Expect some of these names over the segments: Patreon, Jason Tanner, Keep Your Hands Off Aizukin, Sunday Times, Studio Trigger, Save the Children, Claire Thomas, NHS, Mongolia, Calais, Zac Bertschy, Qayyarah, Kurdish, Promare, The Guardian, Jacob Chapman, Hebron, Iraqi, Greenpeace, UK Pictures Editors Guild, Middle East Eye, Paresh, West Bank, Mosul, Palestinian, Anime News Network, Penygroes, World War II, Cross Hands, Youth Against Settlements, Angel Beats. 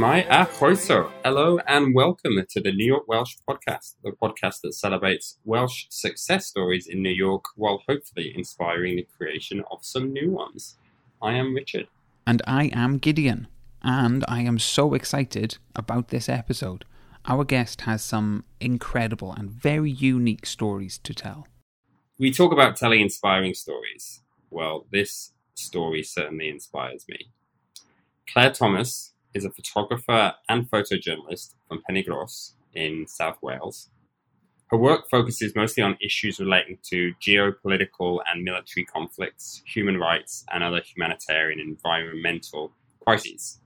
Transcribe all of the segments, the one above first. Mai a Chroeso. Hello and welcome to the New York Welsh podcast, the podcast that celebrates Welsh success stories in New York while hopefully inspiring the creation of some new ones. I am Richard. And I am Gideon. And I am so excited about this episode. Our guest has some incredible and very unique stories to tell. We talk about telling inspiring stories. Well, this story certainly inspires me. Claire Thomas is a photographer and photojournalist from Penygroes in South Wales. Her work focuses mostly on issues relating to geopolitical and military conflicts, human rights, and other humanitarian and environmental crises,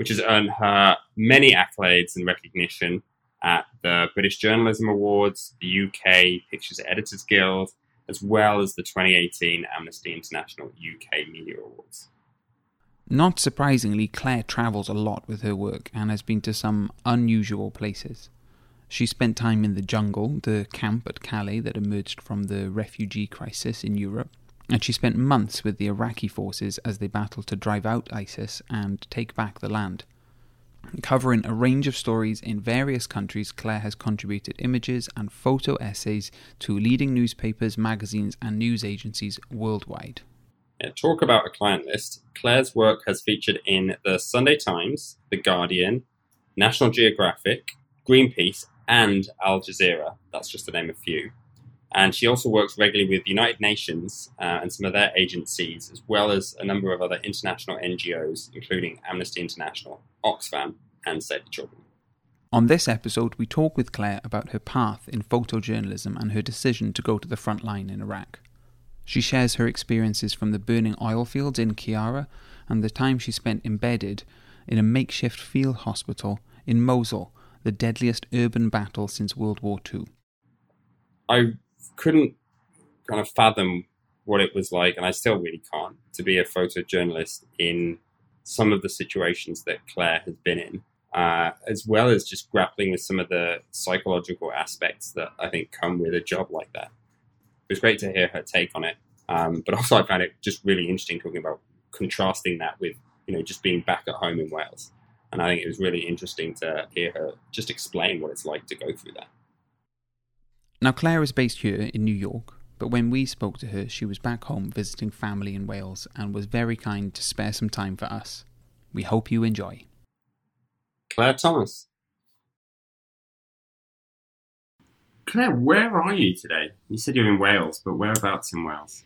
which has earned her many accolades and recognition at the British Journalism Awards, the UK Pictures Editors Guild, as well as the 2018 Amnesty International UK Media Awards. Not surprisingly, Claire travels a lot with her work and has been to some unusual places. She spent time in the jungle, the camp at Calais that emerged from the refugee crisis in Europe, and she spent months with the Iraqi forces as they battled to drive out ISIS and take back the land. Covering a range of stories in various countries, Claire has contributed images and photo essays to leading newspapers, magazines and news agencies worldwide. Talk about a client list. Claire's work has featured in the Sunday Times, The Guardian, National Geographic, Greenpeace, and Al Jazeera. That's just to name a few. And she also works regularly with the United Nations and some of their agencies, as well as a number of other international NGOs, including Amnesty International, Oxfam, and Save the Children. On this episode, we talk with Claire about her path in photojournalism and her decision to go to the front line in Iraq. She shares her experiences from the burning oil fields in Qayyarah and the time she spent embedded in a makeshift field hospital in Mosul, the deadliest urban battle since World War II. I couldn't kind of fathom what it was like, and I still really can't, to be a photojournalist in some of the situations that Claire has been in, as well as just grappling with some of the psychological aspects that I think come with a job like that. It was great to hear her take on it, but also I found it just really interesting talking about contrasting that with, you know, just being back at home in Wales. And I think it was really interesting to hear her just explain what it's like to go through that. Now, Claire is based here in New York, but when we spoke to her, she was back home visiting family in Wales and was very kind to spare some time for us. We hope you enjoy. Claire Thomas. Claire, where are you today? You said you're in Wales, but whereabouts in Wales?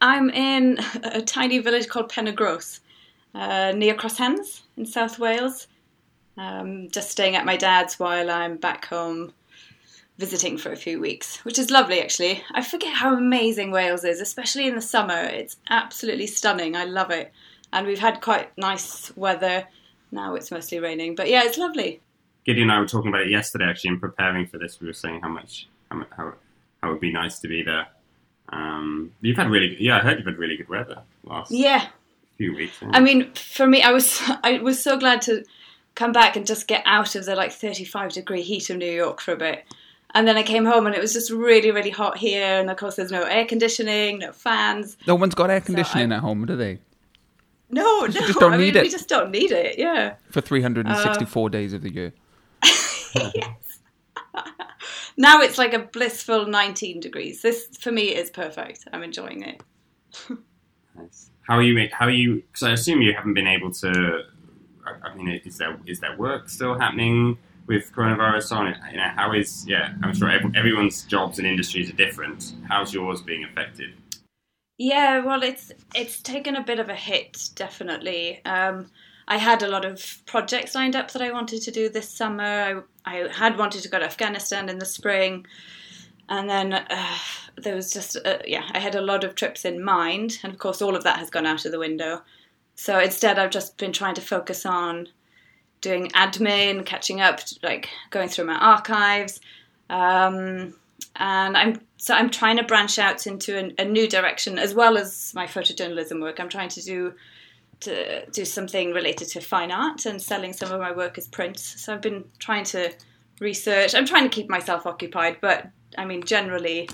I'm in a tiny village called Penygroes, near Cross Hands in South Wales. Just staying at my dad's while I'm back home visiting for a few weeks, which is lovely, actually. I forget how amazing Wales is, especially in the summer. It's absolutely stunning. I love it. And we've had quite nice weather. Now it's mostly raining, but yeah, it's lovely. Gideon and I were talking about it yesterday, actually, in preparing for this. We were saying how it would be nice to be there. I heard you've had really good weather last few weeks. Anyway. I mean, for me, I was so glad to come back and just get out of the 35-degree heat of New York for a bit. And then I came home and it was just really, really hot here. And of course, there's no air conditioning, no fans. No one's got air conditioning at home, do they? No, no. We just don't need it, yeah. For 364 days of the year. Yes. Now it's like a blissful 19 degrees. This, for me, is perfect. I'm enjoying it. Nice. How are you, because I assume you haven't been able to, I mean, is there work still happening with coronavirus on it? You know, I'm sure everyone's jobs and industries are different. How's yours being affected? Yeah, well, it's taken a bit of a hit, definitely. I had a lot of projects lined up that I wanted to do this summer. I had wanted to go to Afghanistan in the spring. And then there was just, I had a lot of trips in mind. And of course, all of that has gone out of the window. So instead, I've just been trying to focus on doing admin, catching up, going through my archives. And I'm trying to branch out into a new direction, as well as my photojournalism work. I'm trying to do something related to fine art and selling some of my work as prints. So I've been trying to research. I'm trying to keep myself occupied, but I mean, generally,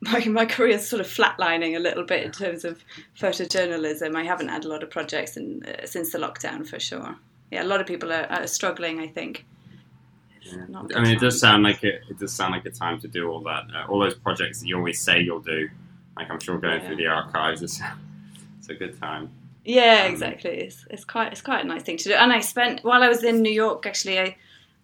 my career is sort of flatlining a little bit in terms of photojournalism. I haven't had a lot of projects since the lockdown, for sure. yeah, a lot of people are struggling, I think. Yeah. I mean, it does sound like a time to do all that, all those projects that you always say you'll do. Like, I'm sure going through the archives is it's a good time. Yeah, exactly. It's quite a nice thing to do. And I spent, while I was in New York, actually,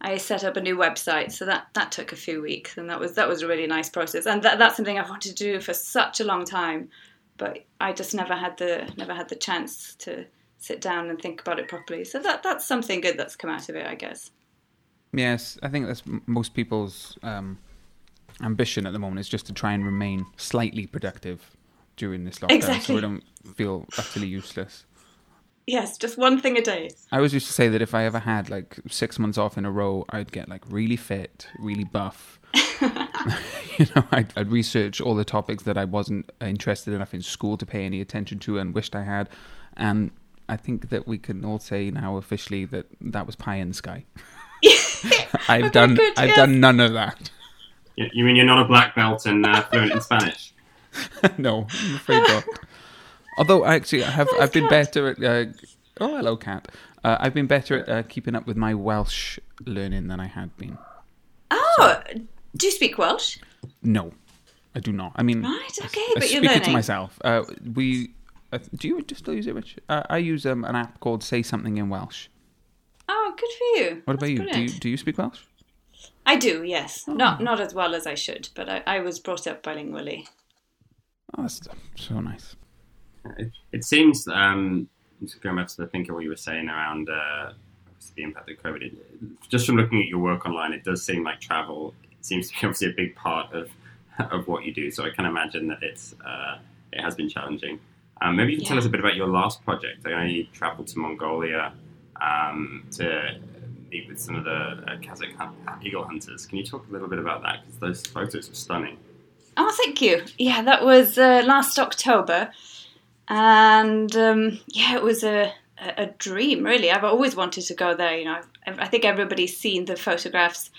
I set up a new website, so that took a few weeks, and that was a really nice process. And that's something I've wanted to do for such a long time, but I just never had the chance to sit down and think about it properly. So that's something good that's come out of it, I guess. Yes, I think that's most people's ambition at the moment, is just to try and remain slightly productive during this lockdown, exactly, so we don't feel utterly useless. Yes, just one thing a day. I always used to say that if I ever had like 6 months off in a row, I'd get like really fit, really buff. You know, I'd research all the topics that I wasn't interested enough in school to pay any attention to and wished I had. And I think that we can all say now officially that that was pie in the sky. I've done none of that. You mean you're not a black belt and fluent in Spanish? No, I'm afraid not. Although actually, I've been better at oh, hello cat. I've been better at keeping up with my Welsh learning than I had been. Oh, so, do you speak Welsh? No, I do not. I mean, right, okay, but you're learning. I speak it to myself. Do you still use it, Rich? I use an app called Say Something in Welsh. Oh, good for you. What about you? Do you speak Welsh? I do, yes. Oh. Not as well as I should, but I was brought up bilingually. Oh, that's so nice. It seems, going back to the thinking what you were saying around the impact of COVID, just from looking at your work online, it does seem like travel seems to be obviously a big part of what you do. So I can imagine that it has been challenging. Maybe you can tell us a bit about your last project. I know you travelled to Mongolia to meet with some of the Kazakh eagle hunters. Can you talk a little bit about that? Because those photos were stunning. Oh, thank you. Yeah, that was last October. And it was a dream, really. I've always wanted to go there. You know, I think everybody's seen the photographs.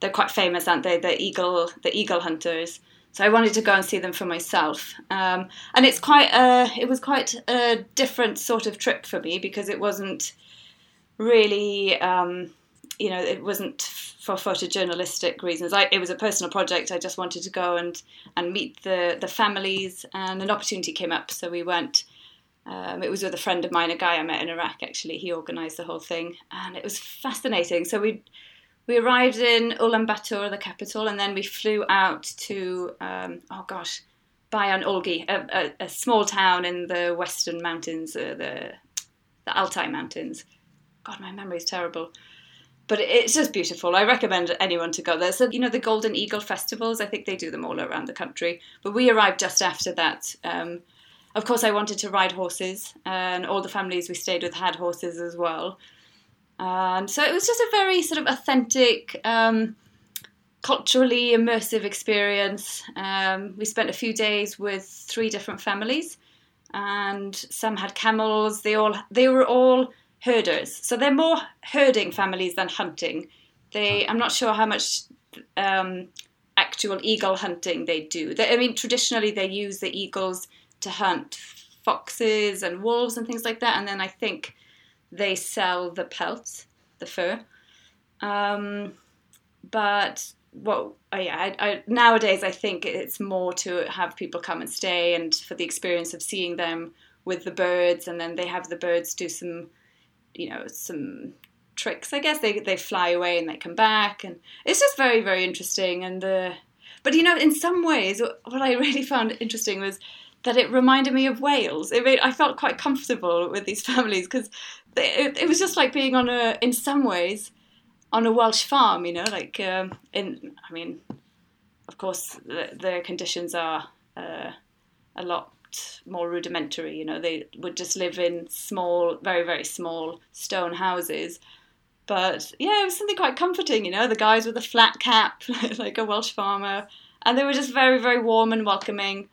They're quite famous, aren't they? The eagle hunters. So I wanted to go and see them for myself. And it's quite a different sort of trip for me, because it wasn't really, it wasn't for photojournalistic reasons. It was a personal project. I just wanted to go and meet the families, and an opportunity came up. So we went, it was with a friend of mine, a guy I met in Iraq, actually. He organised the whole thing, and it was fascinating. So we arrived in Ulaanbaatar, the capital, and then we flew out to, Bayan-Olgi, a small town in the Western Mountains, the Altai Mountains. God, my memory is terrible. But it's just beautiful. I recommend anyone to go there. So, the Golden Eagle festivals, I think they do them all around the country. But we arrived just after that. Of course, I wanted to ride horses, and all the families we stayed with had horses as well. And so it was just a very sort of authentic, culturally immersive experience. We spent a few days with 3 different families, and some had camels. They were all herders. So they're more herding families than hunting. I'm not sure how much actual eagle hunting they do. Traditionally they use the eagles to hunt foxes and wolves and things like that. And then I think they sell the pelts, the fur. Nowadays I think it's more to have people come and stay, and for the experience of seeing them with the birds, and then they have the birds do some tricks, I guess. They fly away and they come back, and it's just very, very interesting. And but in some ways, what I really found interesting was that it reminded me of Wales. I felt quite comfortable with these families, because it was just like being in some ways on a Welsh farm. Of course, the conditions are a lot more rudimentary. They would just live in small, very, very small stone houses. But yeah, it was something quite comforting. The guys with a flat cap, like a Welsh farmer, and they were just very, very warm and welcoming.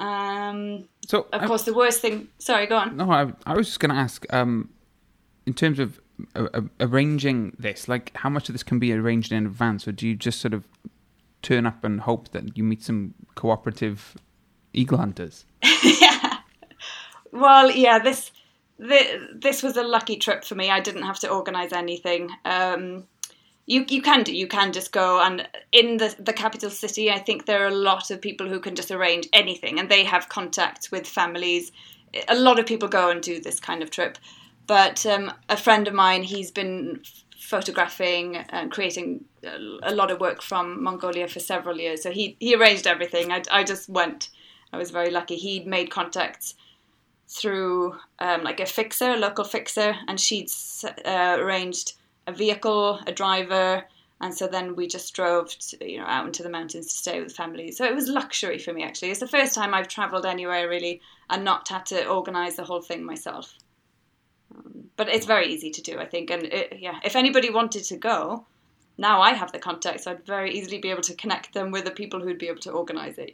So, of course, the worst thing. Sorry, go on. No, I was just going to ask. In terms of arranging this, like, how much of this can be arranged in advance, or do you just sort of turn up and hope that you meet some cooperative eagle hunters? Yeah. Well, yeah, this this was a lucky trip for me. I didn't have to organise anything. You can just go, and in the capital city, I think there are a lot of people who can just arrange anything, and they have contacts with families. A lot of people go and do this kind of trip. But a friend of mine, he's been photographing and creating a lot of work from Mongolia for several years. So he arranged everything. I just went. I was very lucky. He'd made contacts through like a local fixer, and she'd arranged a vehicle, a driver, and so then we just drove out into the mountains to stay with families. So it was luxury for me, actually. It's the first time I've travelled anywhere, really, and not had to organise the whole thing myself. But it's very easy to do, I think. And if anybody wanted to go, now I have the contacts, so I'd very easily be able to connect them with the people who'd be able to organise it,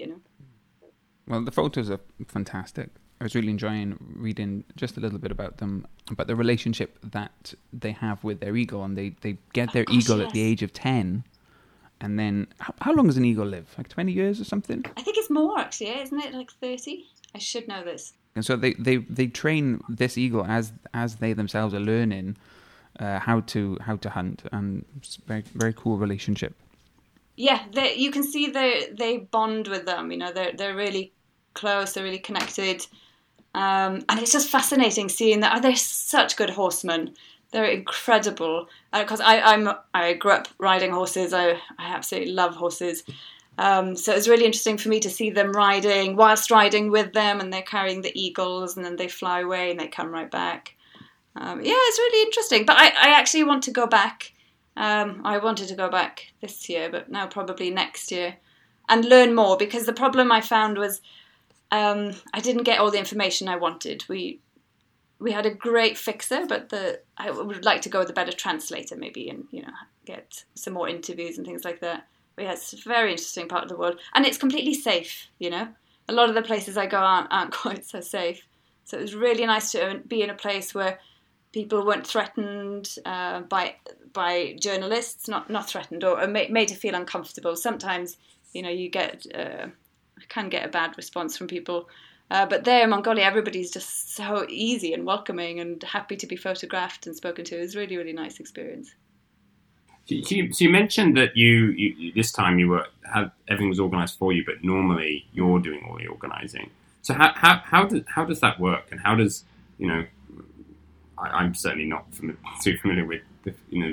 Well, the photos are fantastic. I was really enjoying reading just a little bit about them, about the relationship that they have with their eagle, and they get their eagle at the age of 10, and then how long does an eagle live? Like 20 years or something? I think it's more, actually, isn't it? Like 30? I should know this. And so they train this eagle as they themselves are learning how to hunt, and it's a very, very cool relationship. Yeah, you can see they bond with them. They're really close. They're really connected. And it's just fascinating seeing that. They're such good horsemen. They're incredible. Because I grew up riding horses. I absolutely love horses. So it was really interesting for me to see them riding, whilst riding with them, and they're carrying the eagles, and then they fly away and they come right back. It's really interesting. But I actually want to go back. I wanted to go back this year, but now probably next year, and learn more, because the problem I found was I didn't get all the information I wanted. We had a great fixer, but I would like to go with a better translator maybe, and get some more interviews and things like that. But yeah, it's a very interesting part of the world, and it's completely safe. A lot of the places I go aren't quite so safe. So it was really nice to be in a place where people weren't threatened by journalists, not threatened or made to feel uncomfortable. Sometimes, you can get a bad response from people. But there in Mongolia, everybody's just so easy and welcoming and happy to be photographed and spoken to. It was a really, really nice experience. So you mentioned that you this time everything was organised for you, but normally you're doing all the organising. So how does that work, and how does, I'm certainly not too familiar with the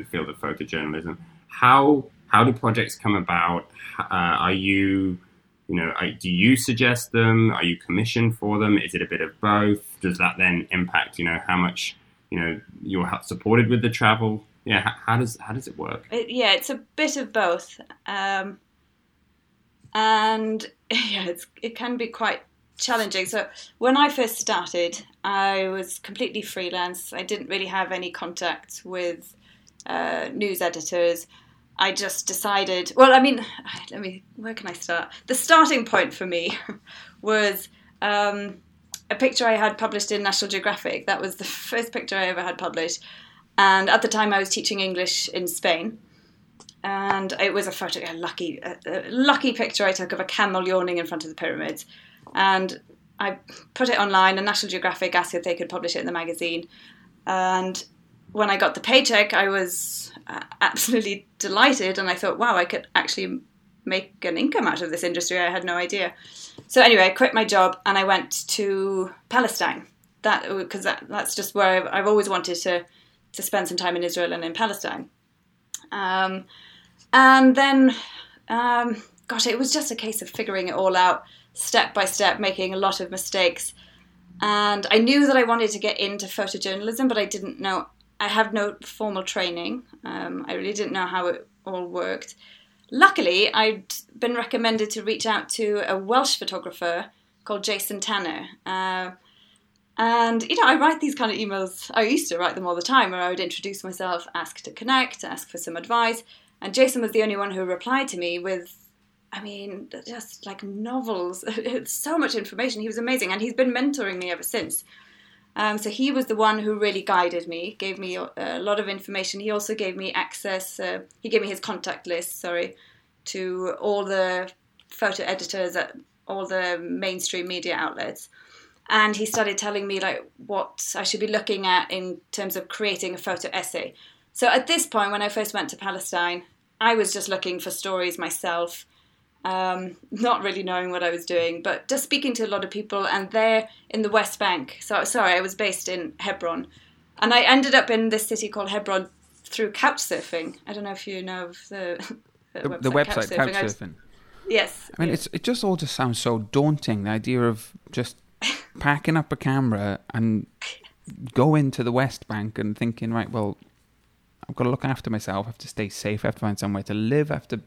field of photojournalism. How do projects come about? Do you suggest them? Are you commissioned for them? Is it a bit of both? Does that then impact how much you're supported with the travel? Yeah, how does it work? It's a bit of both, it can be quite challenging. So when I first started, I was completely freelance. I didn't really have any contact with news editors. I just decided, where can I start? The starting point for me was a picture I had published in National Geographic. That was the first picture I ever had published. And at the time I was teaching English in Spain. And it was a lucky picture I took of a camel yawning in front of the pyramids. And I put it online, and National Geographic asked if they could publish it in the magazine. And when I got the paycheck, I was absolutely delighted, and I thought, wow, I could actually make an income out of this industry. I had no idea. So anyway, I quit my job and I went to Palestine. That's just where I've always wanted to spend some time, in Israel and in Palestine. And then, it was just a case of figuring it all out, step by step, making a lot of mistakes. And I knew that I wanted to get into photojournalism, but I didn't know. I have no formal training. I really didn't know how it all worked. Luckily, I'd been recommended to reach out to a Welsh photographer called Jason Tanner. I write these kind of emails. I used to write them all the time, where I would introduce myself, ask to connect, ask for some advice. And Jason was the only one who replied to me with, just like novels. It's so much information. He was amazing, and he's been mentoring me ever since. So he was the one who really guided me, gave me a lot of information. He also gave me access, he gave me his contact list, to all the photo editors at all the mainstream media outlets. And he started telling me like what I should be looking at in terms of creating a photo essay. So at this point, when I first went to Palestine, I was just looking for stories myself, not really knowing what I was doing, but just speaking to a lot of people. And there in the West Bank, I was based in Hebron. And I ended up in this city called Hebron through couch surfing. I don't know if you know of the website couch surfing. Yes. I mean, it just all just sounds so daunting, the idea of just packing up a camera and going to the West Bank and thinking, right, well, I've got to look after myself, I have to stay safe, I have to find somewhere to live, I have to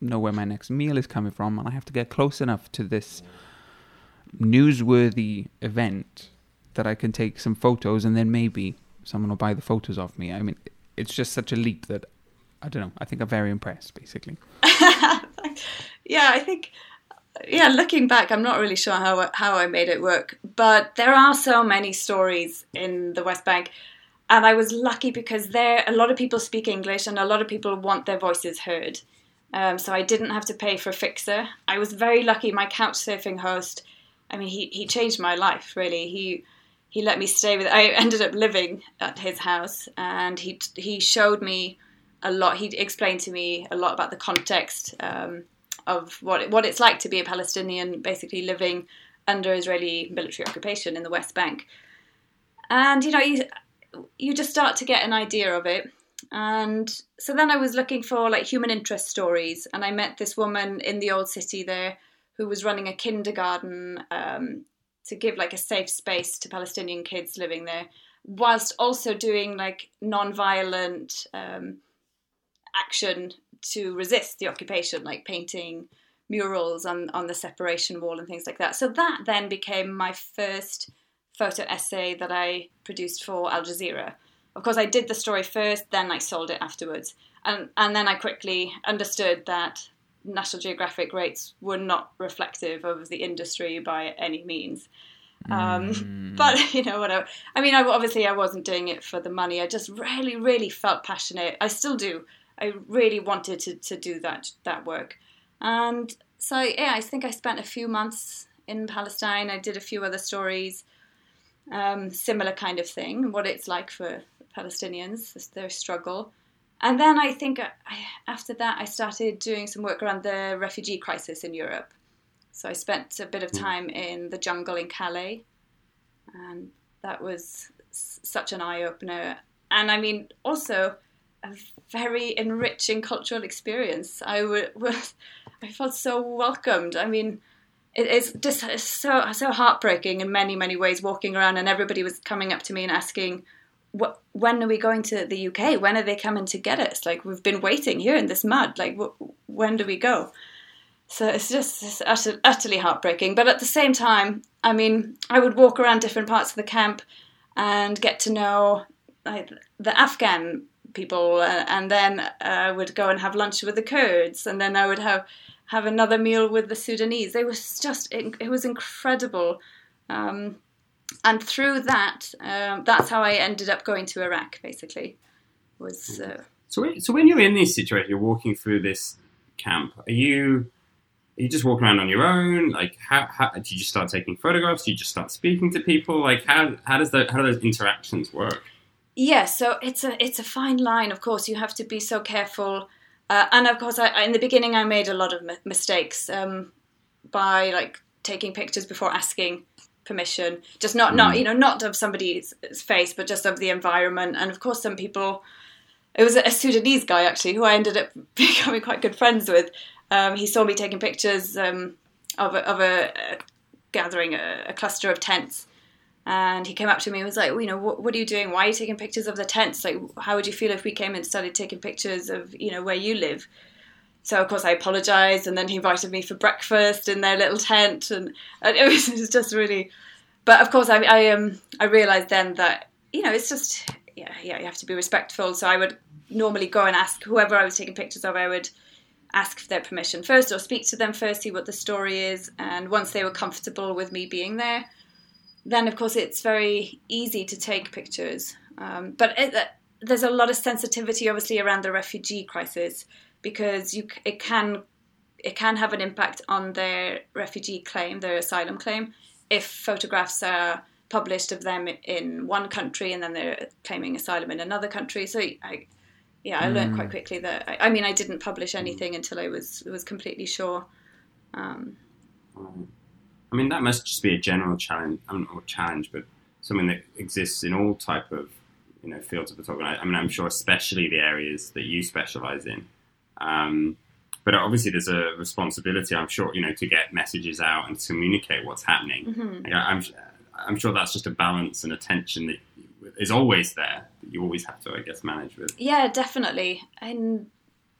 know where my next meal is coming from, and I have to get close enough to this newsworthy event that I can take some photos and then maybe someone will buy the photos off me. I mean, it's just such a leap that, I don't know, I think I'm very impressed, basically. Yeah, looking back, I'm not really sure how I made it work, but there are so many stories in the West Bank, and I was lucky because there a lot of people speak English and a lot of people want their voices heard, so I didn't have to pay for a fixer. I was very lucky. My couch surfing host, I mean, he changed my life, really. He let me stay with. I ended up living at his house, and he showed me a lot. He explained to me a lot about the context of what it's like to be a Palestinian, basically living under Israeli military occupation in the West Bank. And, you know, you just start to get an idea of it. And so then I was looking for, like, human interest stories. And I met this woman in the old city there who was running a kindergarten to give, like, a safe space to Palestinian kids living there, whilst also doing, like, non-violent action to resist the occupation, like painting murals on the separation wall and things like that. So that then became my first photo essay that I produced for Al Jazeera. Of course, I did the story first, then I sold it afterwards. And then I quickly understood that National Geographic rates were not reflective of the industry by any means. But, you know, whatever. I mean, obviously I wasn't doing it for the money. I just really, really felt passionate. I still do. I really wanted to do that work. And so, yeah, I think I spent a few months in Palestine. I did a few other stories, similar kind of thing, what it's like for Palestinians, their struggle. And then I think after that, I started doing some work around the refugee crisis in Europe. So I spent a bit of time in the jungle in Calais. And that was such an eye-opener. And I mean, also a very enriching cultural experience. I felt so welcomed. I mean, it's just so heartbreaking in many, many ways, walking around, and everybody was coming up to me and asking, when are we going to the UK? When are they coming to get us? Like, we've been waiting here in this mud. Like, when do we go? So it's just utterly heartbreaking. But at the same time, I mean, I would walk around different parts of the camp and get to know, like, the Afghan people, and then I would go and have lunch with the Kurds, and then I would have another meal with the Sudanese. It was incredible, and through that, that's how I ended up going to Iraq. Basically, was so when you're in this situation, you're walking through this camp. Are you just walking around on your own? Like, how do you just start taking photographs? Do you just start speaking to people? Like, how do those interactions work? Yeah, so it's a fine line, of course. You have to be so careful. And, of course, in the beginning I made a lot of mistakes by, like, taking pictures before asking permission. Just not of somebody's face, but just of the environment. And, of course, some people... It was a Sudanese guy, actually, who I ended up becoming quite good friends with. He saw me taking pictures of a gathering, a cluster of tents. And he came up to me and was like, well, you know, what are you doing? Why are you taking pictures of the tents? Like, how would you feel if we came and started taking pictures of, you know, where you live? So, of course, I apologized. And then he invited me for breakfast in their little tent. And it was just really... But, of course, I realized then that, you know, it's just... Yeah, you have to be respectful. So I would normally go and ask whoever I was taking pictures of, I would ask for their permission first or speak to them first, see what the story is. And once they were comfortable with me being there... Then, of course, it's very easy to take pictures. But there's a lot of sensitivity, obviously, around the refugee crisis, because it can have an impact on their refugee claim, their asylum claim, if photographs are published of them in one country and then they're claiming asylum in another country. So I learned quite quickly that, I didn't publish anything until I was completely sure. I mean, that must just be a general challenge, but something that exists in all type of, fields of photography. I mean, I'm sure especially the areas that you specialize in. But obviously there's a responsibility, I'm sure, to get messages out and to communicate what's happening. Mm-hmm. Like I'm sure that's just a balance and a tension that is always there, that you always have to, manage with. Yeah, definitely. And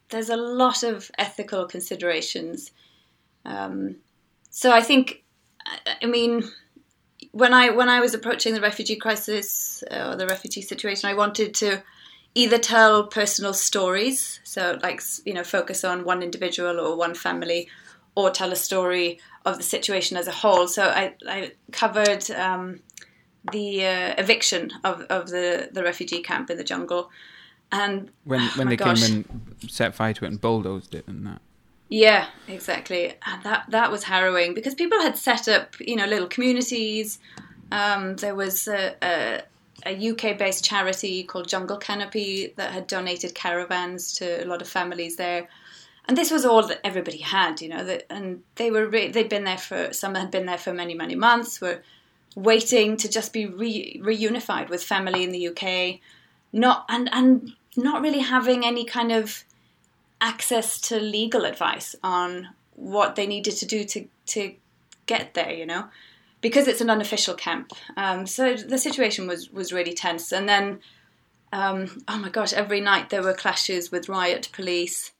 there's a lot of ethical considerations. So I think, when I was approaching the refugee crisis or the refugee situation, I wanted to either tell personal stories, so focus on one individual or one family, or tell a story of the situation as a whole. So I covered the eviction of the refugee camp in the jungle, and when they came and set fire to it and bulldozed it and that. Yeah, exactly. And that was harrowing because people had set up, little communities. There was a UK-based charity called Jungle Canopy that had donated caravans to a lot of families there. And this was all that everybody had, and they'd been there some had been there for many, many months, were waiting to just be reunified with family in the UK, not really having any kind of access to legal advice on what they needed to do to get there, because it's an unofficial camp. So the situation was really tense. And then, every night there were clashes with riot police.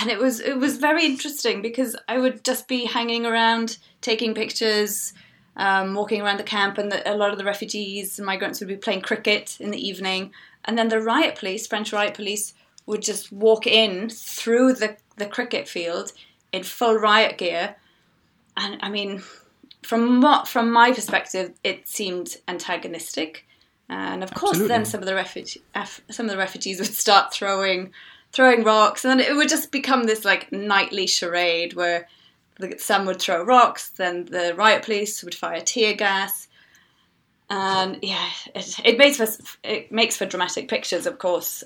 And it was very interesting because I would just be hanging around, taking pictures, walking around the camp, and a lot of the refugees and migrants would be playing cricket in the evening. And then the French riot police, would just walk in through the cricket field in full riot gear. And I mean, from my perspective, it seemed antagonistic. And of course, then some of the refugees would start throwing rocks. And then it would just become this nightly charade where some would throw rocks, then the riot police would fire tear gas. And it makes for dramatic pictures, of course.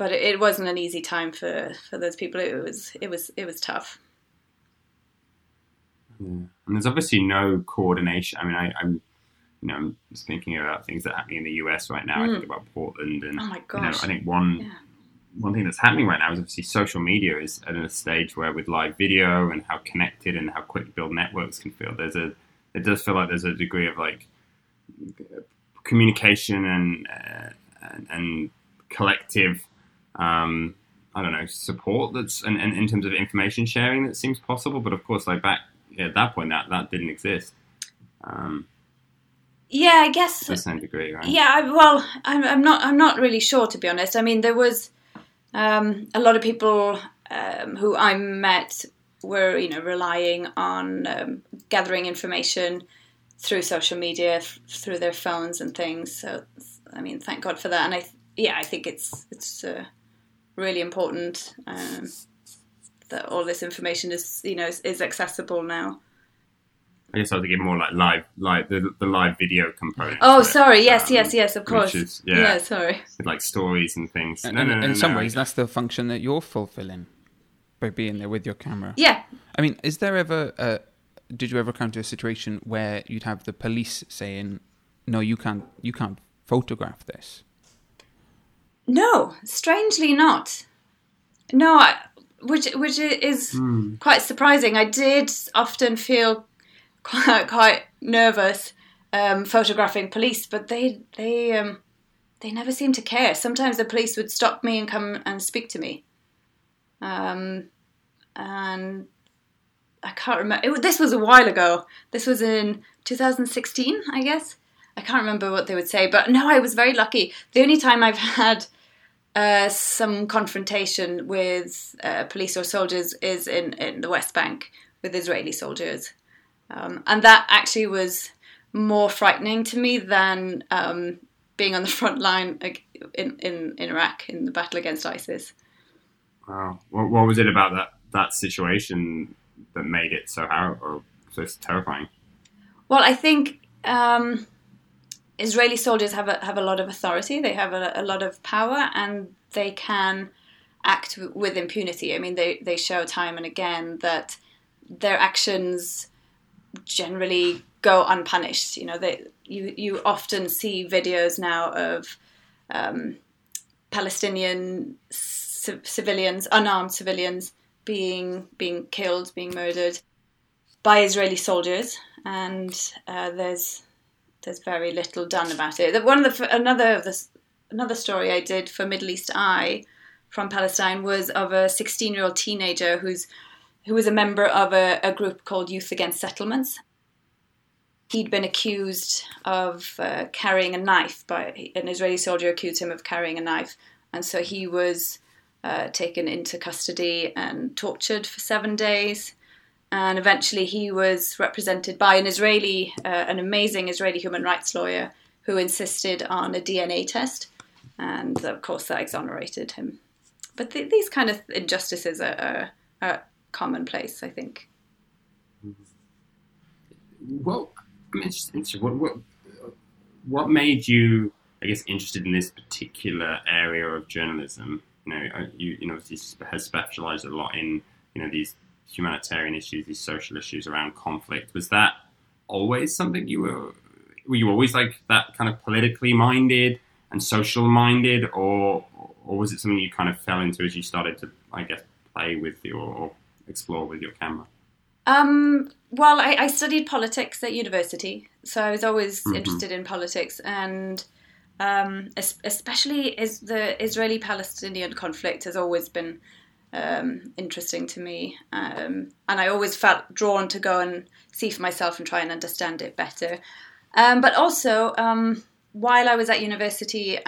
But it wasn't an easy time for those people. It was tough. Yeah. And there's obviously no coordination. I mean, I'm thinking about things that are happening in the US right now. I think about Portland, and I think one thing that's happening right now is obviously social media is at a stage where with live video and how connected and how quick build networks can feel. It does feel like there's a degree of communication and collective. Support that's and in terms of information sharing that seems possible, but of course, back at that point, that didn't exist. Yeah, I guess to a certain degree, right? Yeah, I'm not really sure, to be honest. I mean, there was a lot of people who I met were relying on gathering information through social media, through their phones and things. So, I mean, thank God for that, and I think it's really important that all this information is accessible now. I guess I was thinking more live the live video component. Oh, sorry, yes, of course. Is, yeah, sorry. With stories and things. In some ways, that's the function that you're fulfilling by being there with your camera. Yeah. I mean, is there ever? Did you ever come to a situation where you'd have the police saying, "No, you can't photograph this"? No, strangely not. No, which is quite surprising. I did often feel quite nervous photographing police, but they never seemed to care. Sometimes the police would stop me and come and speak to me, and I can't remember. This was a while ago. This was in 2016, I guess. I can't remember what they would say, but no, I was very lucky. The only time I've had some confrontation with police or soldiers is in the West Bank with Israeli soldiers. And that actually was more frightening to me than being on the front line in Iraq in the battle against ISIS. Wow. What was it about that situation that made it so terrifying? Well, I think Israeli soldiers have a lot of authority. They have a lot of power, and they can act with impunity. I mean, they show time and again that their actions generally go unpunished. You know, you often see videos now of Palestinian civilians, unarmed civilians, being killed, being murdered by Israeli soldiers, and there's very little done about it. Another story I did for Middle East Eye from Palestine was of a 16-year-old teenager who was a member of a group called Youth Against Settlements. He'd been accused of carrying a knife. An Israeli soldier accused him of carrying a knife, and so he was taken into custody and tortured for 7 days. And eventually he was represented by an amazing Israeli human rights lawyer who insisted on a DNA test. And of course that exonerated him. But these kind of injustices are commonplace, I think. Well, I'm interested. What made you, I guess, interested in this particular area of journalism? You know, you obviously has specialised a lot in, you know, these humanitarian issues, these social issues around conflict. Was that always something were you always like that kind of politically minded and social minded, or was it something you kind of fell into as you started to, I guess, play with or explore with your camera? Well, I studied politics at university, so I was always interested in politics, and especially is the Israeli-Palestinian conflict has always been interesting to me, and I always felt drawn to go and see for myself and try and understand it better. But also, while I was at university,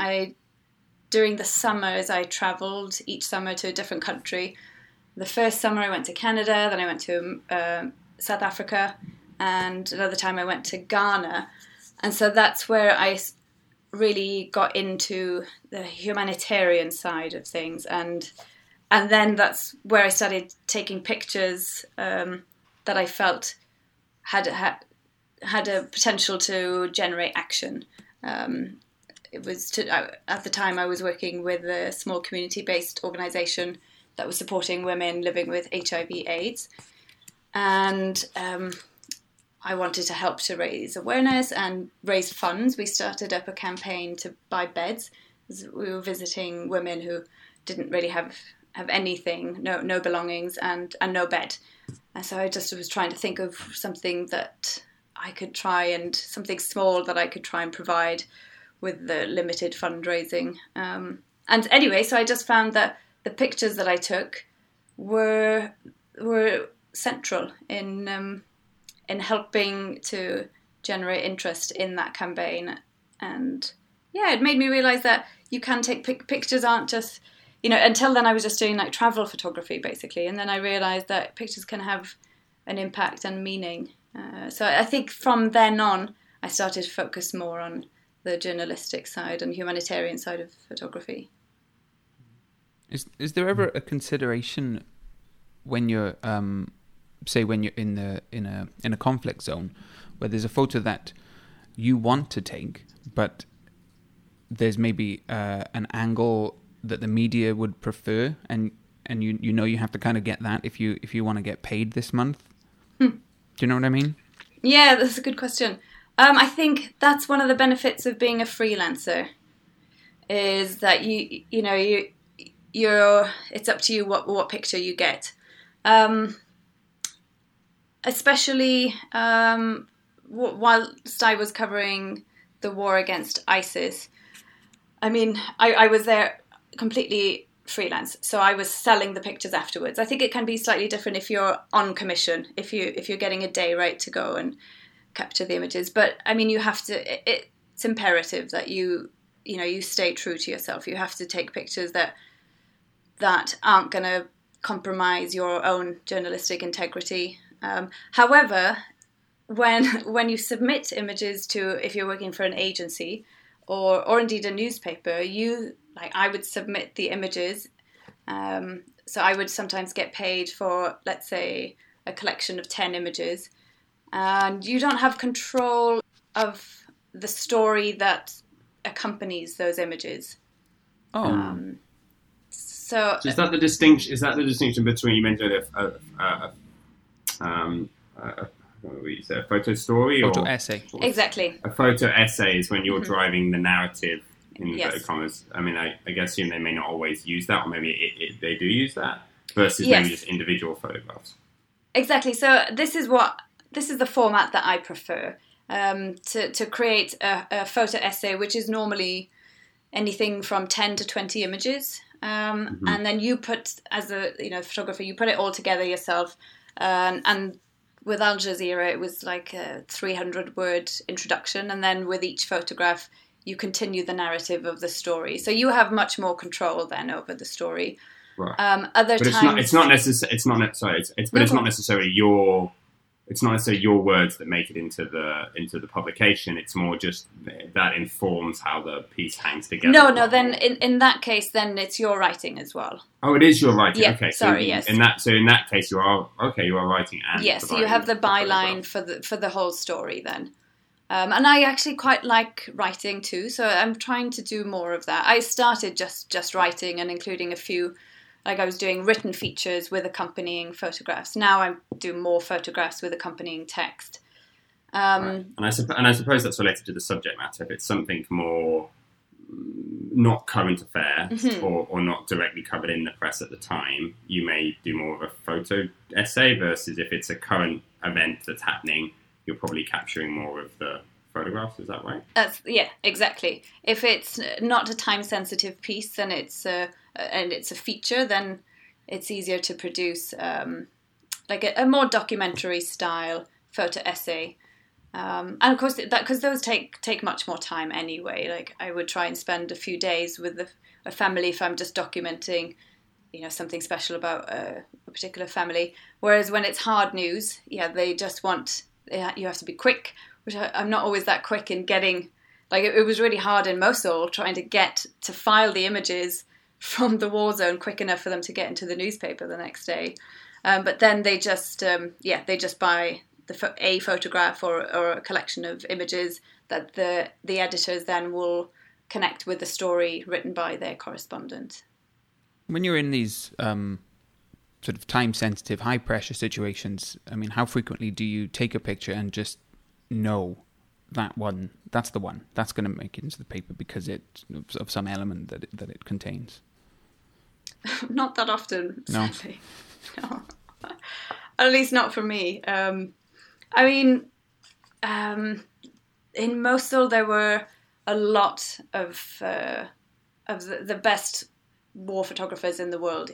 during the summers I travelled each summer to a different country. The first summer I went to Canada, then I went to South Africa, and another time I went to Ghana, and so that's where I really got into the humanitarian side of things. And then that's where I started taking pictures that I felt had a potential to generate action. At the time I was working with a small community-based organisation that was supporting women living with HIV/AIDS, and I wanted to help to raise awareness and raise funds. We started up a campaign to buy beds. We were visiting women who didn't really have anything, no belongings and no bed. And so I just was trying to think of something that I could try and something small that I could try and provide with the limited fundraising. And anyway, so I just found that the pictures that I took were central in helping to generate interest in that campaign. And yeah, it made me realise that you can take pictures aren't just... You know, until then I was just doing like travel photography basically, and then I realised that pictures can have an impact and meaning. So I think from then on I started to focus more on the journalistic side and humanitarian side of photography. Is there ever a consideration when you're, say, when you're in a conflict zone, where there's a photo that you want to take, but there's maybe an angle that the media would prefer, and you know you have to kind of get that if you want to get paid this month? Do you know what I mean? Yeah, that's a good question. I think that's one of the benefits of being a freelancer, is that you're it's up to you what picture you get. Especially whilst I was covering the war against ISIS, I mean, I was there completely freelance, so I was selling the pictures afterwards. I think it can be slightly different if you're on commission, if you're getting a day rate to go and capture the images. But I mean, you have to. It's imperative that you stay true to yourself. You have to take pictures that aren't going to compromise your own journalistic integrity. However, when you submit images to, if you're working for an agency or indeed a newspaper, I would submit the images, so I would sometimes get paid for, let's say, a collection of 10 images, and you don't have control of the story that accompanies those images. Oh. So is that the distinction? Is that the distinction between, you mentioned a photo story, photo or essay? Exactly. A photo essay is when you're driving the narrative in inverted commas. I mean, I assume they may not always use that, or maybe they do use that versus maybe just individual photographs. Exactly. So this is the format that I prefer, to create a photo essay, which is normally anything from 10 to 20 images, and then you put, as a photographer, you put it all together yourself, and with Al Jazeera, it was like a 300-word introduction, and then with each photograph, you continue the narrative of the story. So you have much more control then over the story. Right. It's not necessarily your words that make it into the publication. It's more just that informs how the piece hangs together. No. Then in that case, then it's your writing as well. Oh, it is your writing. Yeah, okay. Sorry. So yes. In that case, you are writing and so you have the byline for the whole story then. And I actually quite like writing too, so I'm trying to do more of that. I started just writing and including a few, like I was doing written features with accompanying photographs. Now I do more photographs with accompanying text. Right. And I suppose that's related to the subject matter. If it's something more not current affair or not directly covered in the press at the time, you may do more of a photo essay versus if it's a current event that's happening, you're probably capturing more of the photographs. Is that right? Exactly. If it's not a time-sensitive piece and it's a feature, then it's easier to produce like a more documentary-style photo essay. And of course, because those take much more time anyway. Like I would try and spend a few days with a family if I'm just documenting, something special about a particular family. Whereas when it's hard news, they just want. You have to be quick, which I'm not always that quick in getting. Like it was really hard in Mosul trying to get to file the images from the war zone quick enough for them to get into the newspaper the next day. But then they just, they just buy a photograph or a collection of images that the editors then will connect with the story written by their correspondent. When you're in these sort of time-sensitive, high-pressure situations, I mean, how frequently do you take a picture and just know that one, that's the one, that's going to make it into the paper because it's of some element that it contains? Not that often, sadly. No. At least not for me. In Mosul there were a lot of the best war photographers in the world,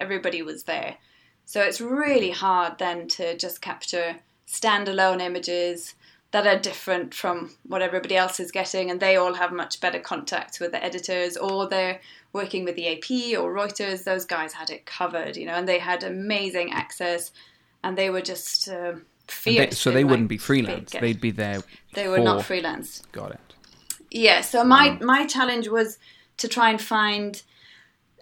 everybody was there. So it's really hard then to just capture standalone images that are different from what everybody else is getting, and they all have much better contacts with the editors, or they're working with the AP or Reuters. Those guys had it covered, and they had amazing access, and they were just fierce. They wouldn't be freelance. They'd be there. They were not freelance. Got it. Yeah, so my challenge was to try and find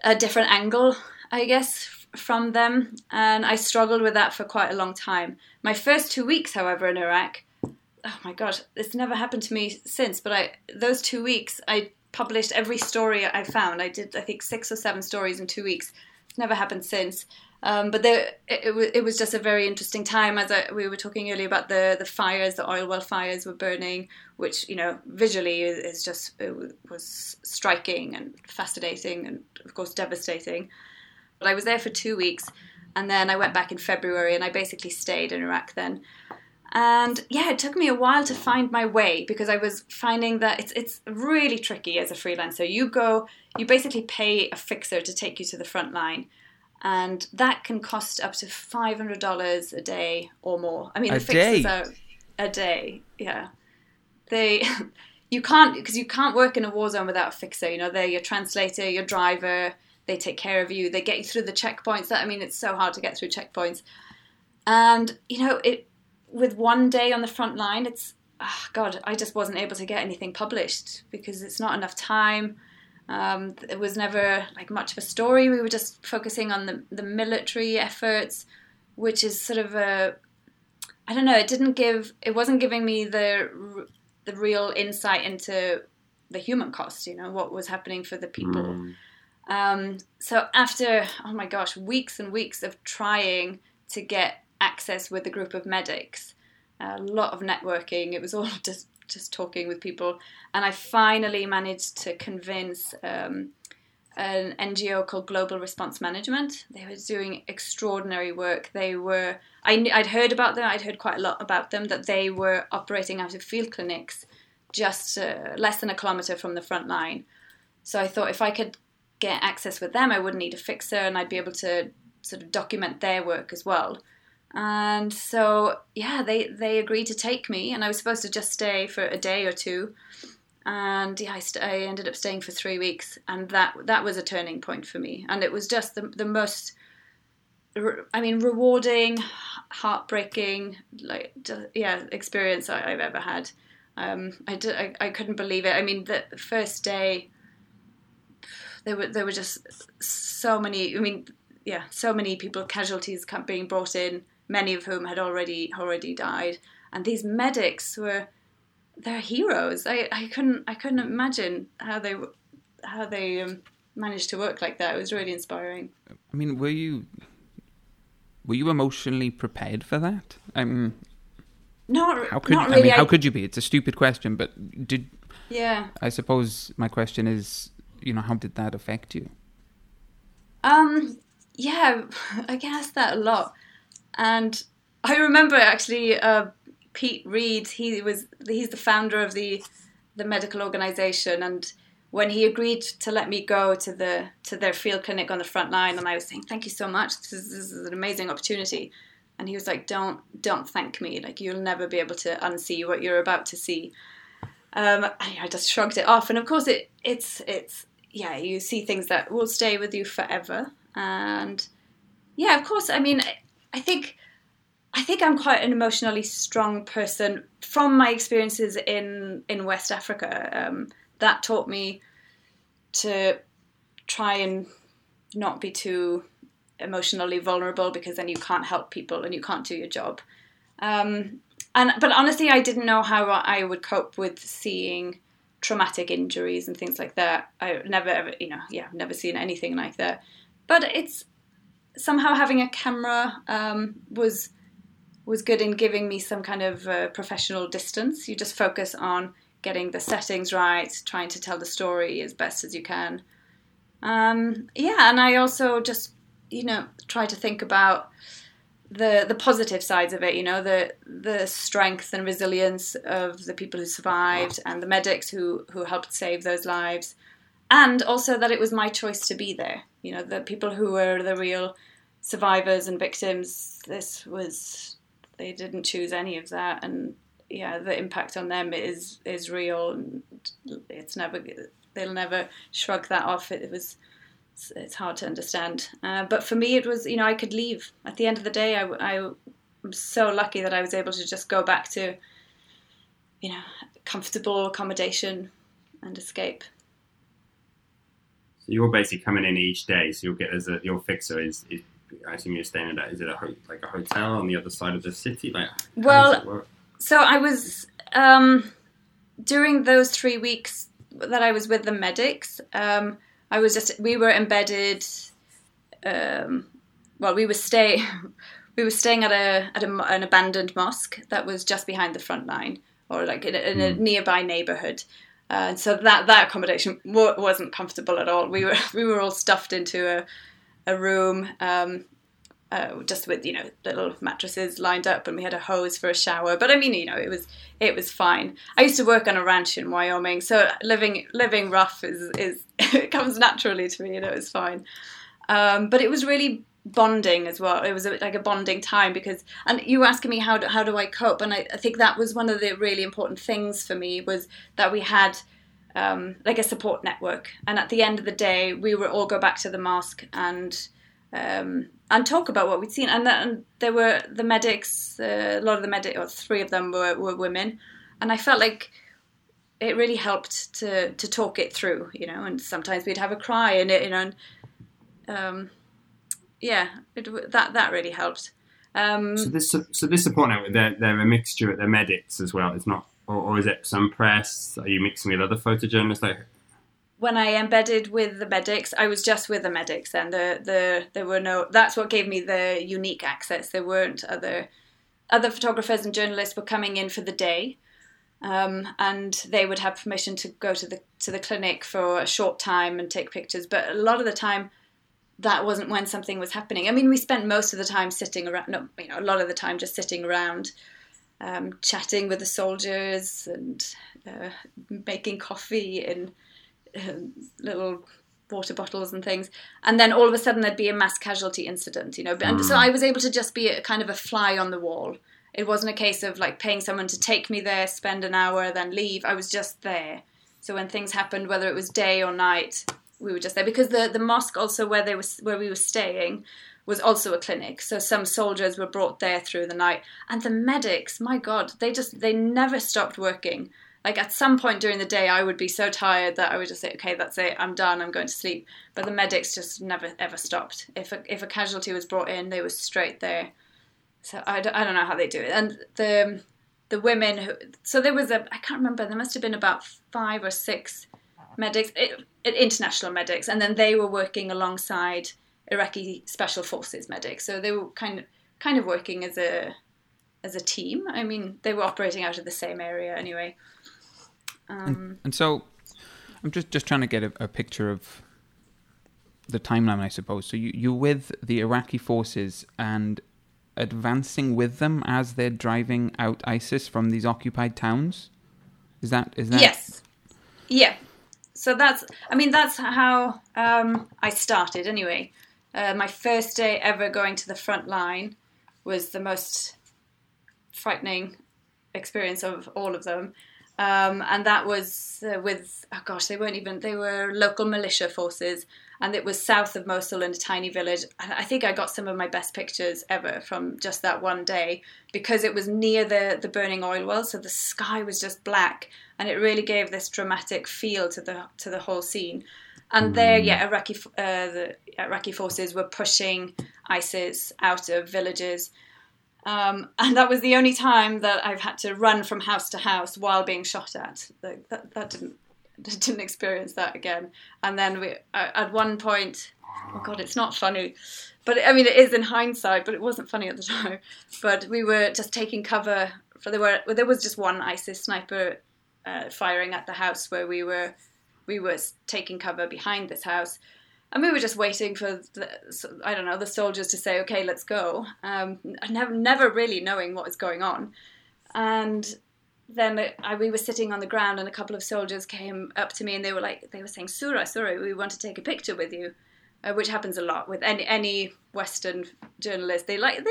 a different angle, I guess, from them. And I struggled with that for quite a long time. My first 2 weeks, however, in Iraq, oh my God, it's never happened to me since, but those 2 weeks, I published every story I found. I did, I think, 6 or 7 stories in 2 weeks. It's never happened since. But it was just a very interesting time, as we were talking earlier about the fires, the oil well fires were burning, which, visually is just, it was striking and fascinating and, of course, devastating. But I was there for 2 weeks, and then I went back in February, and I basically stayed in Iraq then. And, it took me a while to find my way, because I was finding that it's really tricky as a freelancer. You basically pay a fixer to take you to the front line. And that can cost up to $500 a day or more. I mean, the fixers are a day. Yeah, you can't work in a war zone without a fixer. They're your translator, your driver. They take care of you. They get you through the checkpoints. It's so hard to get through checkpoints. And with one day on the front line, it's I just wasn't able to get anything published because it's not enough time. It was never like much of a story. We were just focusing on the military efforts, which is sort of I don't know, it wasn't giving me the real insight into the human cost, you know, what was happening for the people. So after, oh my gosh, weeks and weeks of trying to get access with a group of medics, a lot of networking, it was all just talking with people, and I finally managed to convince an NGO called Global Response Management. They were doing extraordinary work. They were, I'd heard about them, I'd heard quite a lot about them, that they were operating out of field clinics just less than a kilometre from the front line. So I thought if I could get access with them, I wouldn't need a fixer, and I'd be able to sort of document their work as well. And so, yeah, they agreed to take me, and I was supposed to just stay for a day or two. And yeah, I ended up staying for 3 weeks, and that was a turning point for me. And it was just the most, rewarding, heartbreaking, experience I've ever had. I couldn't believe it. I mean, the first day, there were just so many. So many people, casualties being brought in, many of whom had already died, and these medics were. They're heroes. I couldn't imagine how they managed to work like that. It was really inspiring. I mean, were you emotionally prepared for that? Not really. How could you be? It's a stupid question, but did? Yeah. I suppose my question is, how did that affect you? Yeah, I get asked that a lot, and I remember actually. Pete Reed, he's the founder of the medical organisation, and when he agreed to let me go to their field clinic on the front line, and I was saying, thank you so much, this is an amazing opportunity, and he was like, don't thank me, like you'll never be able to unsee what you're about to see. I just shrugged it off, and of course it's you see things that will stay with you forever, and yeah, of course, I think I'm quite an emotionally strong person from my experiences in West Africa. That taught me to try and not be too emotionally vulnerable, because then you can't help people and you can't do your job. But honestly, I didn't know how I would cope with seeing traumatic injuries and things like that. I've never seen anything like that. But it's somehow having a camera was good in giving me some kind of professional distance. You just focus on getting the settings right, trying to tell the story as best as you can. And I also just, try to think about the positive sides of it, the strength and resilience of the people who survived and the medics who helped save those lives. And also that it was my choice to be there. The people who were the real survivors and victims, they didn't choose any of that, and yeah, the impact on them is real. And they'll never shrug that off. It's hard to understand. But for me, it was I could leave at the end of the day. I'm so lucky that I was able to just go back to comfortable accommodation and escape. So you're basically coming in each day. So you'll get your fixer is I assume you're staying at. Is it a hotel on the other side of the city? So I was during those 3 weeks that I was with the medics. We were embedded. We were staying at an abandoned mosque that was just behind the front line, or like in a nearby neighborhood. And so that accommodation wasn't comfortable at all. We were all stuffed into a room just with little mattresses lined up, and we had a hose for a shower, but it was fine. I used to work on a ranch in Wyoming, so living rough is it comes naturally to me, it was fine. But it was really bonding as well. It was like a bonding time, because, and you were asking me how do I cope, and I think that was one of the really important things for me, was that we had like a support network, and at the end of the day, we would all go back to the mosque and talk about what we'd seen. And there were the medics, a lot of the medics, or three of them were women, and I felt like it really helped to talk it through, And sometimes we'd have a cry, and it really helped. So this support network, they're a mixture. They're medics as well. It's not, or is it some press? Are you mixing with other photojournalists? When I embedded with the medics, I was just with the medics, and there were no. That's what gave me the unique access. There weren't other photographers and journalists were coming in for the day, and they would have permission to go to the clinic for a short time and take pictures. But a lot of the time, that wasn't when something was happening. I mean, we spent most of the time sitting around. No, you know, a lot of the time just sitting around, chatting with the soldiers and making coffee and. Little water bottles and things, and then all of a sudden there'd be a mass casualty incident, you know. And so I was able to just be a kind of a fly on the wall. It wasn't a case of like paying someone to take me there, spend an hour, then leave. I was just there. So when things happened, whether it was day or night, we were just there, because the mosque also where we were staying was also a clinic. So some soldiers were brought there through the night, and the medics, my God, they never stopped working. Like at some point during the day, I would be so tired that I would just say, okay, that's it, I'm done, I'm going to sleep. But the medics just never, ever stopped. If a casualty was brought in, they were straight there. So I don't know how they do it. And the women, there was I can't remember, there must have been about 5 or 6 medics, international medics, and then they were working alongside Iraqi Special Forces medics. So they were kind of working as a team. I mean, they were operating out of the same area anyway. And so I'm just trying to get a picture of the timeline, I suppose. So you're with the Iraqi forces and advancing with them as they're driving out ISIS from these occupied towns? Is that? Yes. Yeah. So that's how I started anyway. My first day ever going to the front line was the most frightening experience of all of them. And that was with, they were local militia forces, and it was south of Mosul in a tiny village. I think I got some of my best pictures ever from just that one day, because it was near the burning oil well, so the sky was just black, and it really gave this dramatic feel to the whole scene. And there, the Iraqi forces were pushing ISIS out of villages. And that was the only time that I've had to run from house to house while being shot at. Like, didn't experience that again. And then at one point, oh God, it's not funny, but I mean it is in hindsight, but it wasn't funny at the time. But we were just taking cover for there was just one ISIS sniper firing at the house where we were taking cover behind this house. And we were just waiting for, the soldiers to say, okay, let's go. Never really knowing what was going on. And then we were sitting on the ground, and a couple of soldiers came up to me, and they were saying, Surah, we want to take a picture with you, which happens a lot with any Western journalist. They like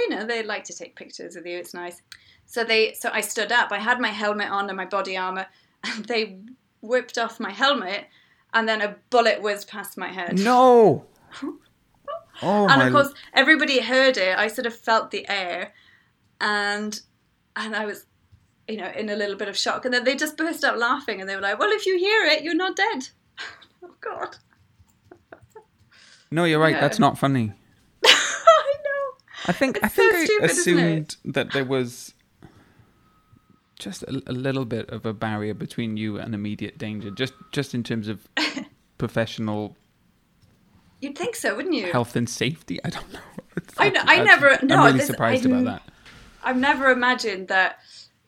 to take pictures with you. It's nice. So I stood up. I had my helmet on and my body armor, and they whipped off my helmet. And then a bullet whizzed past my head. No! And of course, everybody heard it. I sort of felt the air. And I was, you know, in a little bit of shock. And then they just burst out laughing. And they were like, well, if you hear it, you're not dead. Oh, God. No, you're right. No. That's not funny. I know. I assumed that there was just a little bit of a barrier between you and immediate danger, just in terms of professional. You'd think so, wouldn't you? Health and safety. I don't know. I'm really surprised about that. I've never imagined that,